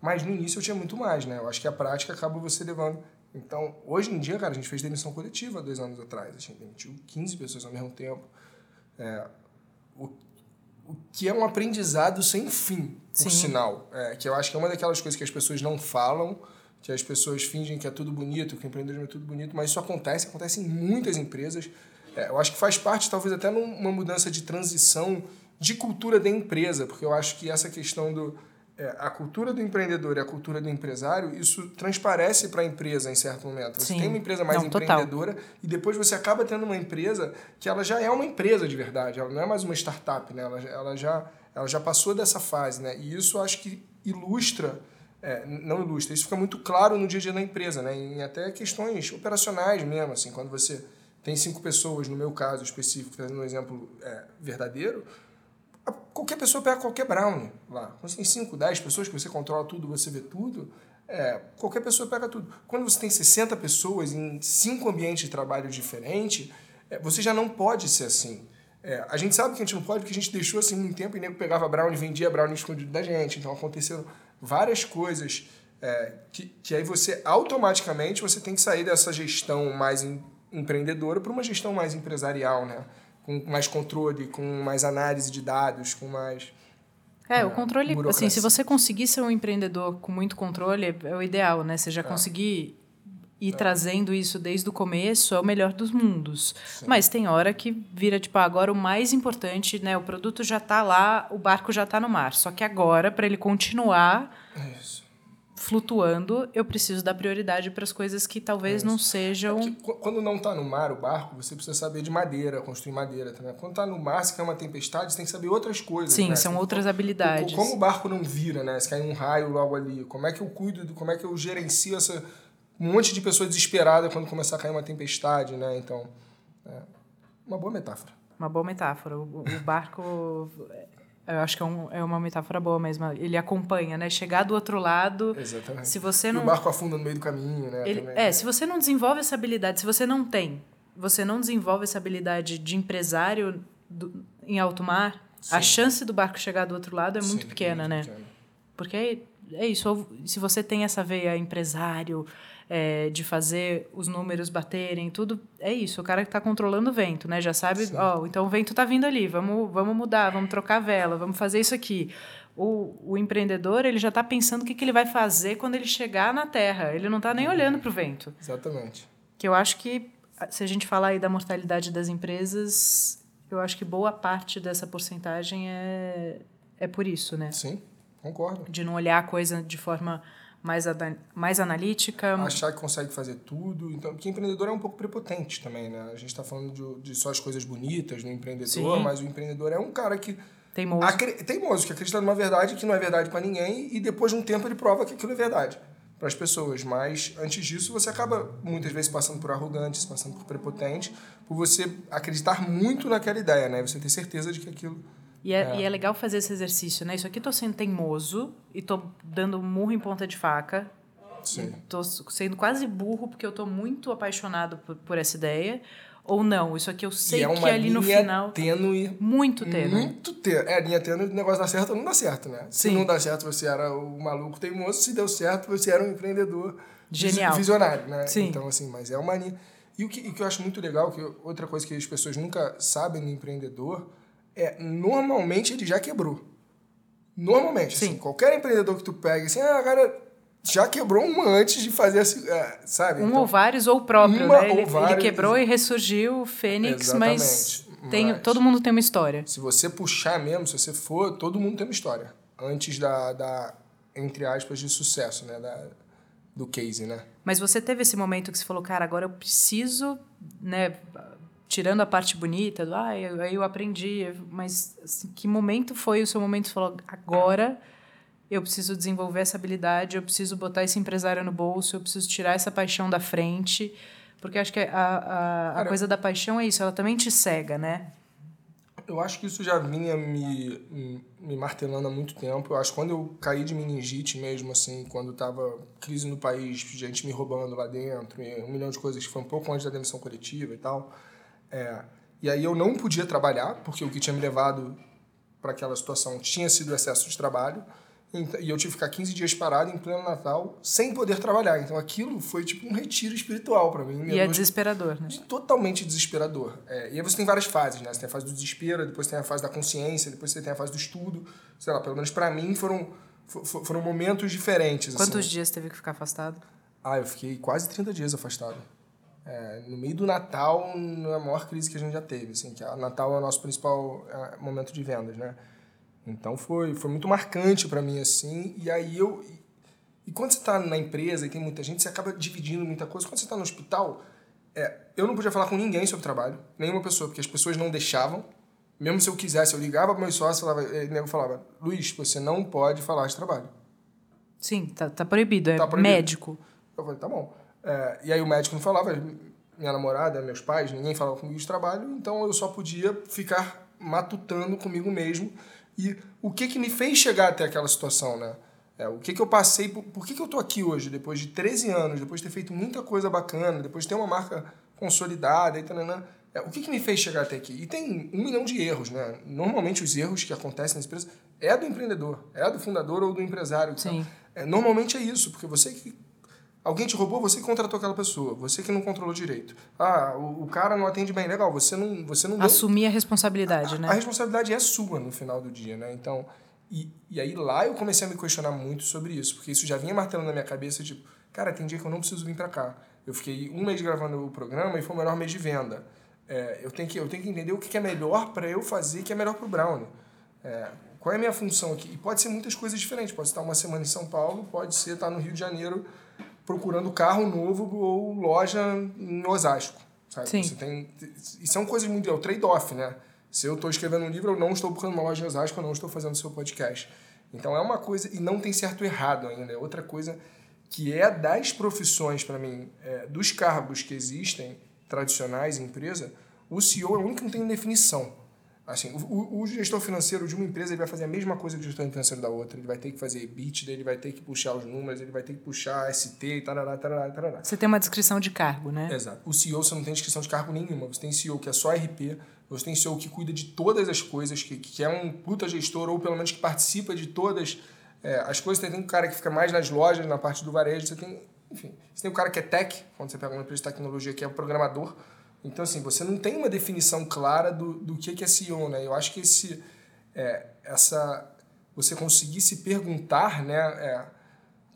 mas no início eu tinha muito mais, né? Eu acho que a prática acaba você levando. Então, hoje em dia, cara, a gente fez demissão coletiva 2 anos atrás, a gente demitiu 15 pessoas ao mesmo tempo. O que é um aprendizado sem fim, por sinal. Que eu acho que é uma daquelas coisas que as pessoas não falam, que as pessoas fingem que é tudo bonito, que o empreendedorismo é tudo bonito, mas isso acontece em muitas empresas. Eu acho que faz parte, talvez, até numa mudança de transição de cultura da empresa, porque eu acho que essa questão a cultura do empreendedor e a cultura do empresário, isso transparece para a empresa em certo momento. Você tem uma empresa mais empreendedora e depois você acaba tendo uma empresa que ela já é uma empresa de verdade, ela não é mais uma startup, né? Ela já passou dessa fase, né? E isso acho que isso fica muito claro no dia a dia da empresa, né? Em até questões operacionais mesmo, assim, quando você tem 5 pessoas, no meu caso específico, trazendo um exemplo verdadeiro, qualquer pessoa pega qualquer brownie lá. Quando você tem 5, 10 pessoas que você controla tudo, você vê tudo, qualquer pessoa pega tudo. Quando você tem 60 pessoas em 5 ambientes de trabalho diferentes, você já não pode ser assim. A gente sabe que a gente não pode porque a gente deixou assim muito tempo e nego pegava brownie, vendia brownie escondido da gente. Então aconteceram várias coisas que aí você automaticamente você tem que sair dessa gestão mais empreendedora para uma gestão mais empresarial, né? Com mais controle, com mais análise de dados, com mais... o controle... Assim, se você conseguir ser um empreendedor com muito controle, é o ideal, né? Você já conseguir ir trazendo isso desde o começo, é o melhor dos mundos. Sim. Mas tem hora que vira, tipo, agora o mais importante, né? O produto já está lá, o barco já está no mar. Só que agora, para ele continuar... Isso. flutuando, eu preciso dar prioridade para as coisas que talvez não sejam... É porque, quando não está no mar o barco, você precisa saber de madeira, construir madeira também. Quando está no mar, se cai uma tempestade, você tem que saber outras coisas. Sim, né? São outras habilidades. Como o barco não vira, né? Se cai um raio logo ali, como é que eu cuido, como é que eu gerencio essa... um monte de pessoa desesperada quando começar a cair uma tempestade, né? Então, uma boa metáfora. Uma boa metáfora. O barco... Eu acho que é uma metáfora boa mesmo. Ele acompanha, né? Chegar do outro lado... Exatamente. Se você não... E o barco afunda no meio do caminho, né? Ele, também, né? Se você não desenvolve essa habilidade, se você não desenvolve essa habilidade de empresário em alto mar, sim, a chance do barco chegar do outro lado é muito pequena, muito, né? Pequena. Porque é isso. Se você tem essa veia empresário, de fazer os números baterem, tudo, é isso. O cara que está controlando o vento, né? Já sabe, então o vento está vindo ali, vamos mudar, vamos trocar a vela, vamos fazer isso aqui. O empreendedor, ele já está pensando o que ele vai fazer quando ele chegar na terra. Ele não está nem olhando para o vento. Exatamente. Que eu acho que, se a gente falar aí da mortalidade das empresas, eu acho que boa parte dessa porcentagem é por isso, né? Sim, concordo. De não olhar a coisa de forma... mais analítica. Achar que consegue fazer tudo. Então, porque empreendedor é um pouco prepotente também, né? A gente está falando de só as coisas bonitas do empreendedor, sim, mas o empreendedor é um cara que... Teimoso. Teimoso, que acredita numa verdade que não é verdade para ninguém e depois de um tempo ele prova que aquilo é verdade para as pessoas. Mas, antes disso, você acaba muitas vezes passando por arrogante, passando por prepotente, por você acreditar muito naquela ideia, né? Você ter certeza de que aquilo... E é legal fazer esse exercício, né? Isso aqui tô sendo teimoso e tô dando murro em ponta de faca. Sim. Tô sendo quase burro porque eu tô muito apaixonado por essa ideia. Ou não, isso aqui eu sei que ali no final... E é uma linha tênue. Muito tênue. Muito tênue. É, linha tênue, o negócio dá certo ou não dá certo, né? Sim. Se não dá certo, você era o maluco teimoso. Se deu certo, você era um empreendedor genial, visionário, né? Sim. Então, assim, mas é uma linha... E o que eu acho muito legal, que outra coisa que as pessoas nunca sabem do empreendedor... normalmente ele já quebrou. Normalmente. Sim. Assim, qualquer empreendedor que tu pega, assim, cara já quebrou uma antes de fazer, assim, sabe? Ou vários, ou o próprio, né? Ele quebrou e ressurgiu, o Fênix, exatamente, mas todo mundo tem uma história. Se você puxar mesmo, se você for, todo mundo tem uma história. Antes da entre aspas, de sucesso, né? Do case, né? Mas você teve esse momento que você falou, cara, agora eu preciso, né... Tirando a parte bonita, aí eu aprendi, mas assim, que momento foi o seu momento? Você falou, agora eu preciso desenvolver essa habilidade, eu preciso botar esse empresário no bolso, eu preciso tirar essa paixão da frente, porque acho que a coisa da paixão é isso, ela também te cega, né? Eu acho que isso já vinha me martelando há muito tempo. Eu acho que quando eu caí de meningite mesmo, assim, quando tava crise no país, gente me roubando lá dentro, e 1 milhão de coisas, que foi um pouco antes da demissão coletiva e tal... E aí eu não podia trabalhar, porque o que tinha me levado para aquela situação tinha sido excesso de trabalho, e eu tive que ficar 15 dias parado em pleno Natal sem poder trabalhar. Então aquilo foi tipo um retiro espiritual para mim. E desesperador, né? Totalmente desesperador. E aí você tem várias fases, né? Você tem a fase do desespero, depois tem a fase da consciência, depois você tem a fase do estudo. Sei lá, pelo menos para mim foram momentos diferentes. Quantos dias teve que ficar afastado? Eu fiquei quase 30 dias afastado. No meio do Natal, na maior crise que a gente já teve, assim, que o Natal é o nosso principal momento de vendas, né? Então foi muito marcante para mim, assim, e aí e quando você tá na empresa e tem muita gente, você acaba dividindo muita coisa. Quando você tá no hospital, eu não podia falar com ninguém sobre trabalho, nenhuma pessoa, porque as pessoas não deixavam. Mesmo se eu quisesse, eu ligava pro meu sócio, falava, Luiz, você não pode falar de trabalho. Sim, tá proibido, tá proibido. Médico. Eu falei, tá bom. E aí o médico não falava, minha namorada, meus pais, ninguém falava comigo de trabalho, então eu só podia ficar matutando comigo mesmo. E o que me fez chegar até aquela situação, né? O que eu passei, por que eu tô aqui hoje, depois de 13 anos, depois de ter feito muita coisa bacana, depois de ter uma marca consolidada e tal, o que me fez chegar até aqui? E tem 1 milhão de erros, né? Normalmente os erros que acontecem nas empresas é do empreendedor, é do fundador ou do empresário. Sim. Normalmente é isso, porque você que... Alguém te roubou, você que contratou aquela pessoa, você que não controlou direito. O cara não atende bem, legal, você não assumir a responsabilidade, né? A responsabilidade é sua no final do dia, né? Então, e aí lá eu comecei a me questionar muito sobre isso, porque isso já vinha martelando na minha cabeça, tipo, cara, tem dia que eu não preciso vir pra cá. Eu fiquei um mês gravando o programa e foi o melhor mês de venda. Eu tenho que entender o que é melhor pra eu fazer, que é melhor pro Brownie. Qual é a minha função aqui? E pode ser muitas coisas diferentes. Pode estar uma semana em São Paulo, pode ser estar no Rio de Janeiro procurando carro novo ou loja em Osasco. Sabe? Sim. Você tem... E são coisas muito... É o trade-off, né? Se eu estou escrevendo um livro, eu não estou procurando uma loja em Osasco, eu não estou fazendo o seu podcast. Então é uma coisa... E não tem certo errado ainda. É outra coisa que é das profissões, para mim, dos cargos que existem, tradicionais em empresa, o CEO é o único que não tem definição. Assim, o gestor financeiro de uma empresa ele vai fazer a mesma coisa que o gestor financeiro da outra. Ele vai ter que fazer EBITDA, ele vai ter que puxar os números, ele vai ter que puxar ST e tarará, tarará, tarará. Você tem uma descrição de cargo, né? Exato. O CEO você não tem descrição de cargo nenhuma. Você tem CEO que é só RP, você tem CEO que cuida de todas as coisas, que é um puta gestor ou pelo menos que participa de todas as coisas. Você tem um cara que fica mais nas lojas, na parte do varejo, você tem... Enfim, você tem um cara que é tech, quando você pega uma empresa de tecnologia que é um programador. Então, assim, você não tem uma definição clara do que é CEO, né? Eu acho que você conseguir se perguntar, né?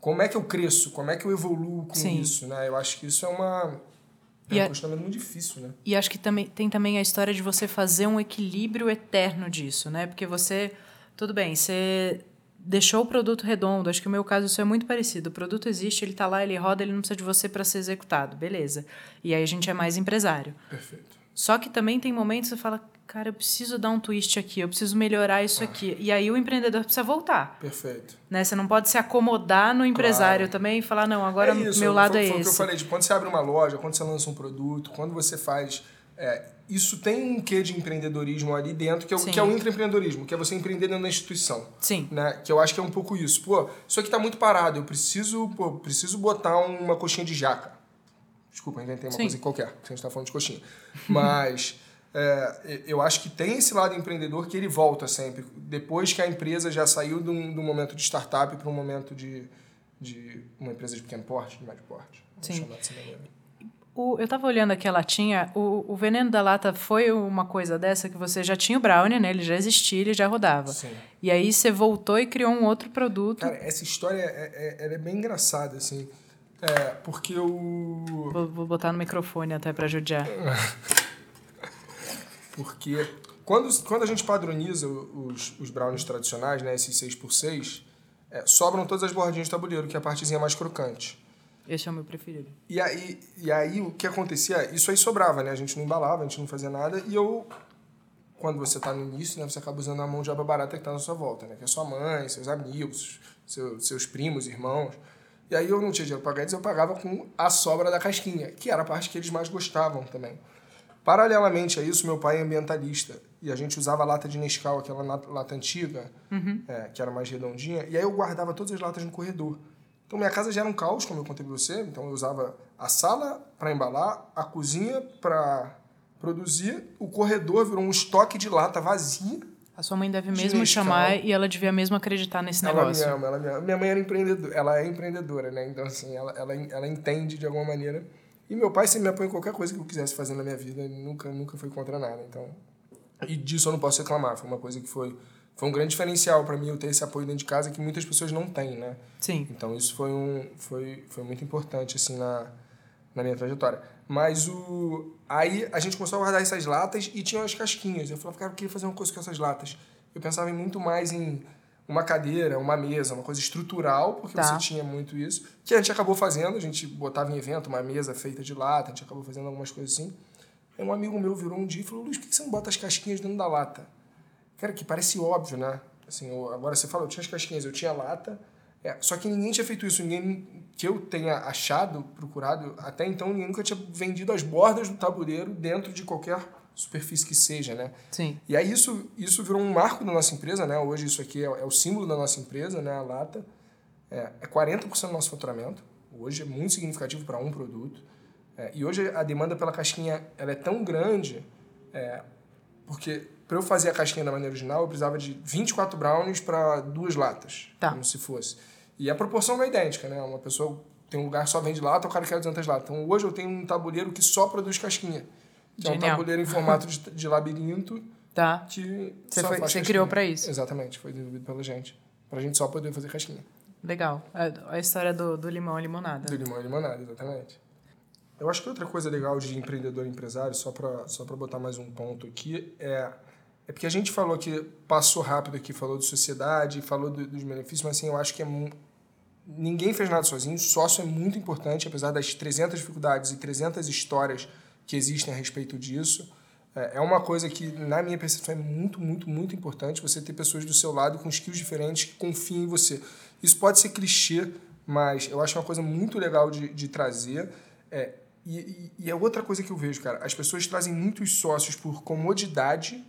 Como é que eu cresço? Como é que eu evoluo com Sim. isso, né? Eu acho que isso é um questionamento muito difícil, né? E acho que tem também a história de você fazer um equilíbrio eterno disso, né? Porque você... Tudo bem, você... deixou o produto redondo, acho que no meu caso isso é muito parecido, o produto existe, ele está lá, ele roda, ele não precisa de você para ser executado, beleza. E aí a gente é mais empresário. Perfeito. Só que também tem momentos que você fala, cara, eu preciso dar um twist aqui, eu preciso melhorar isso aqui. E aí o empreendedor precisa voltar. Perfeito. Né? Você não pode se acomodar no empresário também e falar, não, agora meu lado é esse. Foi o que eu falei, de quando você abre uma loja, quando você lança um produto, quando você faz... isso tem um quê de empreendedorismo ali dentro, que é o intraempreendedorismo, que é você empreender dentro da instituição. Sim. Né? Que eu acho que é um pouco isso. Pô, isso aqui tá muito parado, eu preciso botar uma coxinha de jaca. Desculpa, inventei uma Sim. coisa qualquer, porque a gente tá falando de coxinha. Mas eu acho que tem esse lado empreendedor que ele volta sempre, depois que a empresa já saiu do momento de startup para um momento de uma empresa de pequeno porte, de médio porte. Sim. Vamos chamar dessa maneira. Eu estava olhando aqui a latinha, o veneno da lata foi uma coisa dessa que você já tinha o brownie, né? Ele já existia, ele já rodava. Sim. E aí você voltou e criou um outro produto. Cara, essa história ela é bem engraçada, assim, porque eu... Vou botar no microfone até para judiar. Porque quando a gente padroniza os brownies tradicionais, né? Esses 6x6, sobram todas as bordinhas de tabuleiro, que é a partezinha mais crocante. Esse é o meu preferido. E aí, o que acontecia? Isso aí sobrava, né? A gente não embalava, a gente não fazia nada. E eu, quando você tá no início, né? Você acaba usando a mão de obra barata que tá na sua volta, né? Que é sua mãe, seus amigos, seus primos, irmãos. E aí, eu não tinha dinheiro pra pagar eles, eu pagava com a sobra da casquinha, que era a parte que eles mais gostavam também. Paralelamente a isso, meu pai é ambientalista. E a gente usava a lata de Nescau, aquela lata antiga, uhum. Que era mais redondinha. E aí, eu guardava todas as latas no corredor. Então, minha casa já era um caos, como eu contei para você. Então, eu usava a sala para embalar, a cozinha para produzir, o corredor virou um estoque de lata vazia. A sua mãe deve mesmo chamar e ela devia mesmo acreditar nesse negócio. Ela me ama. Minha mãe era empreendedora, ela é empreendedora, né? Então, assim, ela entende de alguma maneira. E meu pai sempre me apoia em qualquer coisa que eu quisesse fazer na minha vida. Ele nunca foi contra nada. Então, e disso eu não posso reclamar. Foi uma coisa que foi um grande diferencial para mim eu ter esse apoio dentro de casa que muitas pessoas não têm, né? Sim. Então, isso foi muito importante, assim, na minha trajetória. Mas aí a gente começou a guardar essas latas e tinha as casquinhas. Eu falava, cara, eu queria fazer uma coisa com essas latas. Eu pensava muito mais em uma cadeira, uma mesa, uma coisa estrutural, porque você tinha muito isso. Que a gente acabou fazendo, a gente botava em evento uma mesa feita de lata, a gente acabou fazendo algumas coisas assim. Aí um amigo meu virou um dia e falou, Luiz, por que você não bota as casquinhas dentro da lata? Cara, que parece óbvio, né? Assim, agora você fala, eu tinha as casquinhas, eu tinha a lata. Só que ninguém tinha feito isso. Ninguém que eu tenha achado, procurado, até então, ninguém nunca tinha vendido as bordas do tabuleiro dentro de qualquer superfície que seja, né? Sim. E aí isso virou um marco da nossa empresa, né? Hoje isso aqui é o símbolo da nossa empresa, né? A lata. É 40% do nosso faturamento. Hoje é muito significativo para um produto. E hoje a demanda pela casquinha ela é tão grande porque... Para eu fazer a casquinha da maneira original, eu precisava de 24 brownies para 2 latas. Tá. Como se fosse. E a proporção não é idêntica, né? Uma pessoa tem um lugar que só vende lata, o cara quer 200 latas. Então, hoje eu tenho um tabuleiro que só produz casquinha. Que é um tabuleiro em formato de labirinto. Tá. Que você criou para isso. Exatamente. Foi desenvolvido pela gente. Para a gente só poder fazer casquinha. Legal. A história do limão à limonada. Do limão à limonada, exatamente. Eu acho que outra coisa legal de empreendedor e empresário, só para botar mais um ponto aqui, É porque a gente falou que passou rápido aqui, falou de sociedade, falou dos benefícios, mas assim, eu acho que ninguém fez nada sozinho. O sócio é muito importante, apesar das 300 dificuldades e 300 histórias que existem a respeito disso. É uma coisa que, na minha percepção, é muito, muito, muito importante você ter pessoas do seu lado com skills diferentes que confiem em você. Isso pode ser clichê, mas eu acho uma coisa muito legal de trazer. E é outra coisa que eu vejo, cara. As pessoas trazem muitos sócios por comodidade,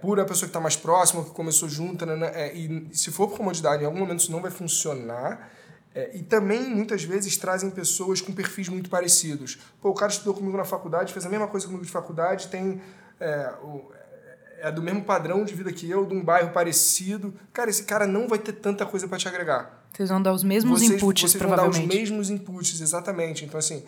por a pessoa que está mais próxima, que começou junto, e se for por comodidade, em algum momento isso não vai funcionar. E também, muitas vezes, trazem pessoas com perfis muito parecidos. Pô, o cara estudou comigo na faculdade, fez a mesma coisa comigo de faculdade, tem do mesmo padrão de vida que eu, de um bairro parecido. Cara, esse cara não vai ter tanta coisa para te agregar. Vocês vão dar os mesmos inputs, provavelmente. Vocês vão dar os mesmos inputs, exatamente. Então, assim,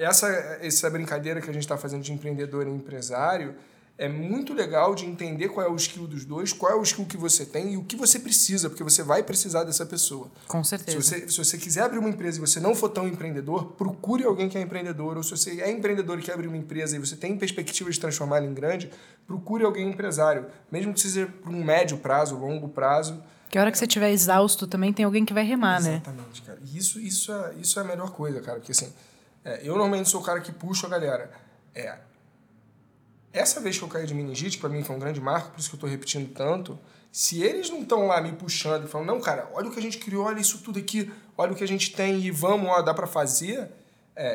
essa brincadeira que a gente está fazendo de empreendedor e empresário é muito legal de entender qual é o skill dos dois, qual é o skill que você tem e o que você precisa, porque você vai precisar dessa pessoa. Com certeza. Se você quiser abrir uma empresa e você não for tão empreendedor, procure alguém que é empreendedor. Ou se você é empreendedor e quer abrir uma empresa e você tem perspectiva de transformá-la em grande, procure alguém empresário. Mesmo que seja por um médio prazo, longo prazo. Que a hora que você estiver exausto também tem alguém que vai remar, né? Exatamente, cara. E isso é a melhor coisa, cara. Porque assim, eu normalmente sou o cara que puxa a galera. Essa vez que eu caí de meningite, para mim foi um grande marco, por isso que eu estou repetindo tanto, se eles não estão lá me puxando e falando, não, cara, olha o que a gente criou, olha isso tudo aqui, olha o que a gente tem e vamos, ó, dá para fazer,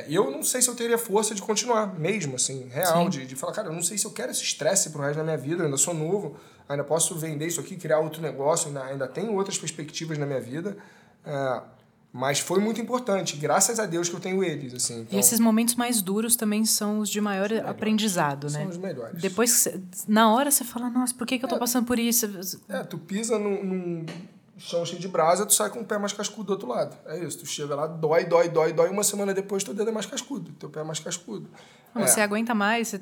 eu não sei se eu teria força de continuar mesmo, assim, real, de falar, cara, eu não sei se eu quero esse estresse pro resto da minha vida, eu ainda sou novo, ainda posso vender isso aqui, criar outro negócio, ainda tenho outras perspectivas na minha vida, mas foi muito importante, graças a Deus que eu tenho eles. Assim, então... E esses momentos mais duros também são os de maior aprendizado, né? São os melhores. Depois, na hora você fala, nossa, por que eu tô passando por isso? Tu pisa num chão cheio de brasa, tu sai com o pé mais cascudo do outro lado. É isso, tu chega lá, dói, uma semana depois teu dedo é mais cascudo, teu pé é mais cascudo. Não, você aguenta mais,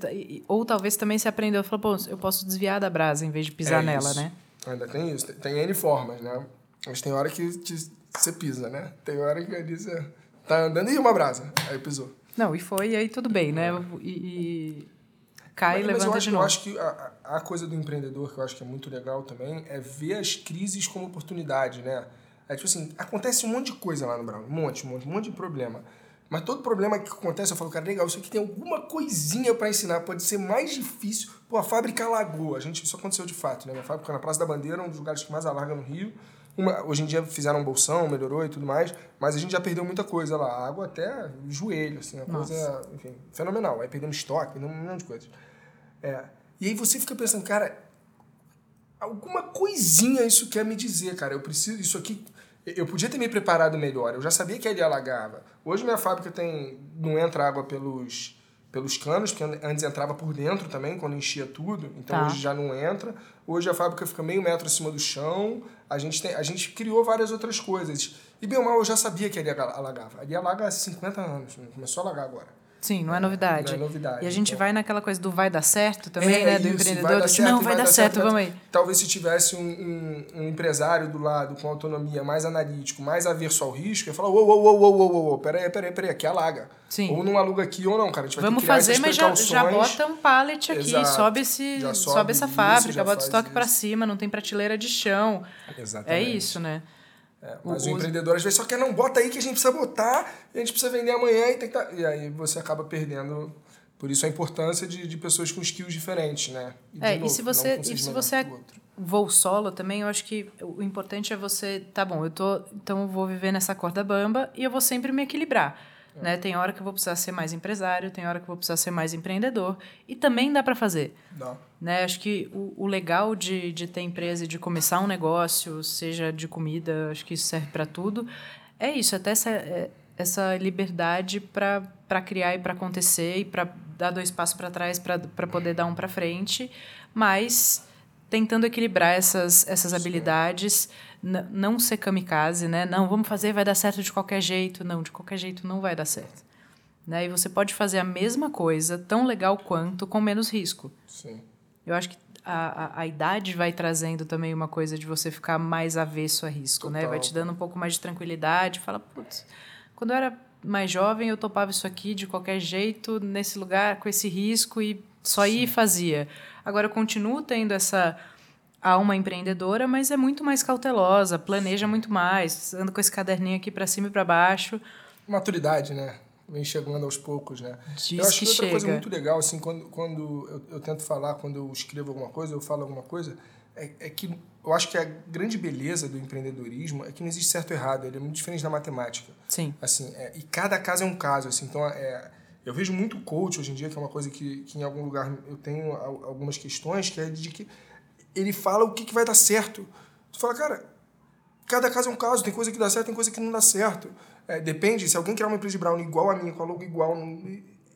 ou talvez também você aprendeu, fala, pô, eu posso desviar da brasa em vez de pisar nela, né? Ainda tem isso, tem N formas, né? Mas tem hora que você pisa, né? Tem hora que ali você tá andando e uma brasa. Aí pisou. Não, e foi, e aí tudo bem, né? E cai e levanta de novo. Eu acho que a coisa do empreendedor, que eu acho que é muito legal também, é ver as crises como oportunidade, né? É tipo assim, acontece um monte de coisa lá no Brownie, um monte de problema. Mas todo problema que acontece, eu falo, cara, legal, isso aqui tem alguma coisinha pra ensinar, pode ser mais difícil. Pô, a fábrica alagou. Isso aconteceu de fato, né? Minha fábrica na Praça da Bandeira, um dos lugares que mais alarga no Rio. Hoje em dia fizeram um bolsão, melhorou e tudo mais, mas a gente já perdeu muita coisa lá. A água até joelho, assim, uma coisa, enfim, fenomenal. Aí perdemos estoque, perdemos um milhão de coisas. E aí você fica pensando, cara, alguma coisinha isso quer me dizer, cara. Eu preciso, isso aqui, eu podia ter me preparado melhor. Eu já sabia que ali alagava. Hoje minha fábrica não entra água pelos canos, porque antes entrava por dentro também, quando enchia tudo, então hoje já não entra. Hoje a fábrica fica meio metro acima do chão, a gente criou várias outras coisas. E bem ou mal, eu já sabia que ali alagava. Ali alaga há 50 anos, começou a alagar agora. Sim, não é novidade. Não é novidade. E a gente vai naquela coisa do vai dar certo também, né? Do empreendedor, vai dar certo, vamos aí. Talvez se tivesse um empresário do lado, com autonomia, mais analítico, mais averso ao risco, ia falar, ô, peraí, aqui alaga. Sim. Ou não aluga aqui ou não, cara. A gente vai vamos ter que criar fazer, mas já bota um pallet aqui, sobe essa fábrica, bota o estoque pra cima, não tem prateleira de chão. Exatamente. É isso, né? Mas o empreendedor às vezes só quer não bota aí que a gente precisa botar, a gente precisa vender amanhã e aí você acaba perdendo. Por isso a importância de pessoas com skills diferentes, né? E se você voa solo também, eu acho que o importante é você, tá bom, então eu vou viver nessa corda bamba e eu vou sempre me equilibrar. Né? Tem hora que eu vou precisar ser mais empresário, tem hora que eu vou precisar ser mais empreendedor. E também dá para fazer. Né? Acho que o legal de ter empresa e de começar um negócio, seja de comida, acho que isso serve para tudo, é isso, até essa liberdade para criar e para acontecer e para dar dois passos para trás, para poder dar um para frente, mas tentando equilibrar essas habilidades, não ser kamikaze, né? Não, vamos fazer, vai dar certo de qualquer jeito. Não, de qualquer jeito não vai dar certo. Né? E você pode fazer a mesma coisa, tão legal quanto, com menos risco. Sim. Eu acho que a idade vai trazendo também uma coisa de você ficar mais avesso a risco. Né? Vai te dando um pouco mais de tranquilidade. Fala, putz, quando eu era mais jovem, eu topava isso aqui de qualquer jeito, nesse lugar, com esse risco, e só ia e fazia. Agora, eu continuo tendo essa alma empreendedora, mas é muito mais cautelosa, planeja muito mais, anda com esse caderninho aqui para cima e para baixo. Maturidade, né? Vem chegando aos poucos, né? Eu acho que outra coisa muito legal, assim, quando eu tento falar, quando eu escrevo alguma coisa, eu falo alguma coisa, é que eu acho que a grande beleza do empreendedorismo é que não existe certo e errado, ele é muito diferente da matemática. Sim. Assim, e cada caso é um caso, assim, então eu vejo muito coach hoje em dia, que é uma coisa que em algum lugar eu tenho algumas questões, que é de que ele fala o que vai dar certo. Tu fala, cara, cada caso é um caso, tem coisa que dá certo, tem coisa que não dá certo. Depende, se alguém criar uma empresa de brownie igual a minha, com a logo igual,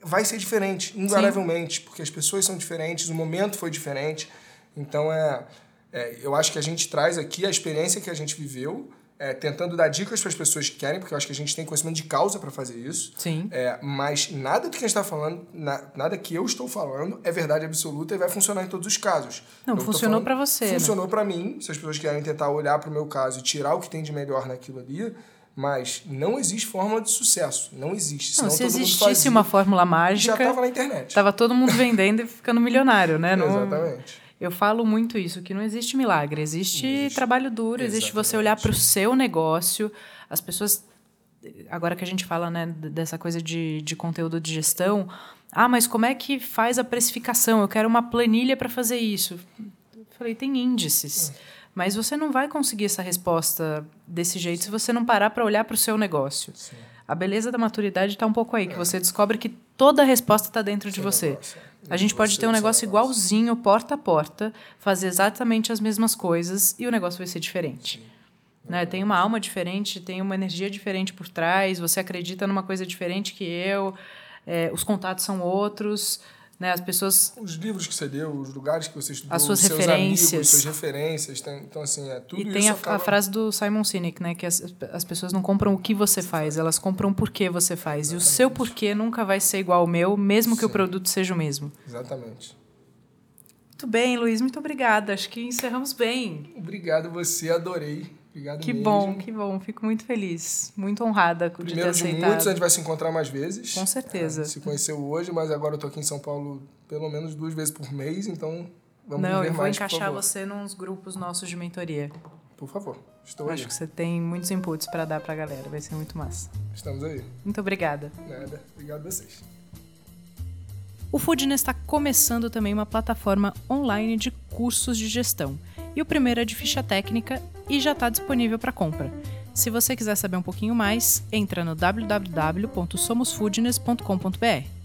vai ser diferente, invariavelmente, porque as pessoas são diferentes, o momento foi diferente. Então, eu acho que a gente traz aqui a experiência que a gente viveu, tentando dar dicas para as pessoas que querem, porque eu acho que a gente tem conhecimento de causa para fazer isso. Sim. Mas nada do que a gente está falando, nada que eu estou falando é verdade absoluta e vai funcionar em todos os casos. Não, funcionou para você. Funcionou, né? Para mim. Se as pessoas querem tentar olhar para o meu caso e tirar o que tem de melhor naquilo ali, mas não existe fórmula de sucesso. Não existe. Senão se todo existisse mundo fazia uma fórmula mágica, já estava na internet. Estava todo mundo vendendo e ficando milionário, né? Não... Exatamente. Eu falo muito isso, que não existe milagre, existe trabalho duro, existe você olhar para o seu negócio. As pessoas, agora que a gente fala, né, dessa coisa de conteúdo de gestão, mas como é que faz a precificação? Eu quero uma planilha para fazer isso. Eu falei, tem índices, mas você não vai conseguir essa resposta desse jeito se você não parar para olhar para o seu negócio. Sim. A beleza da maturidade está um pouco aí, que você descobre que toda a resposta está dentro de você. A gente pode ter um negócio igualzinho, porta a porta, fazer exatamente as mesmas coisas e o negócio vai ser diferente. Né? Tem uma alma diferente, tem uma energia diferente por trás, você acredita numa coisa diferente que eu, os contatos são outros, né? As pessoas... Os livros que você deu, os lugares que você estudou, as suas referências. Amigos, suas referências. Então, assim, tudo isso. E tem a frase do Simon Sinek, né? Que as pessoas não compram o que você faz, elas compram o porquê você faz. Exatamente. E o seu porquê nunca vai ser igual ao meu, mesmo que o produto seja o mesmo. Exatamente. Muito bem, Luiz, muito obrigada. Acho que encerramos bem. Obrigado você, adorei. Obrigado mesmo. Que bom. Fico muito feliz, muito honrada de ter aceitado. Primeiro de muitos, a gente vai se encontrar mais vezes. Com certeza. Se conheceu hoje, mas agora eu estou aqui em São Paulo pelo menos 2 vezes por mês, então vamos ver mais. Não, eu vou encaixar você nos grupos nossos de mentoria. Por favor, estou aí. Acho que você tem muitos inputs para dar para a galera, vai ser muito massa. Estamos aí. Muito obrigada. Nada, obrigado a vocês. O Foodness está começando também uma plataforma online de cursos de gestão. E o primeiro é de ficha técnica e já está disponível para compra. Se você quiser saber um pouquinho mais, entra no www.somosfoodness.com.br.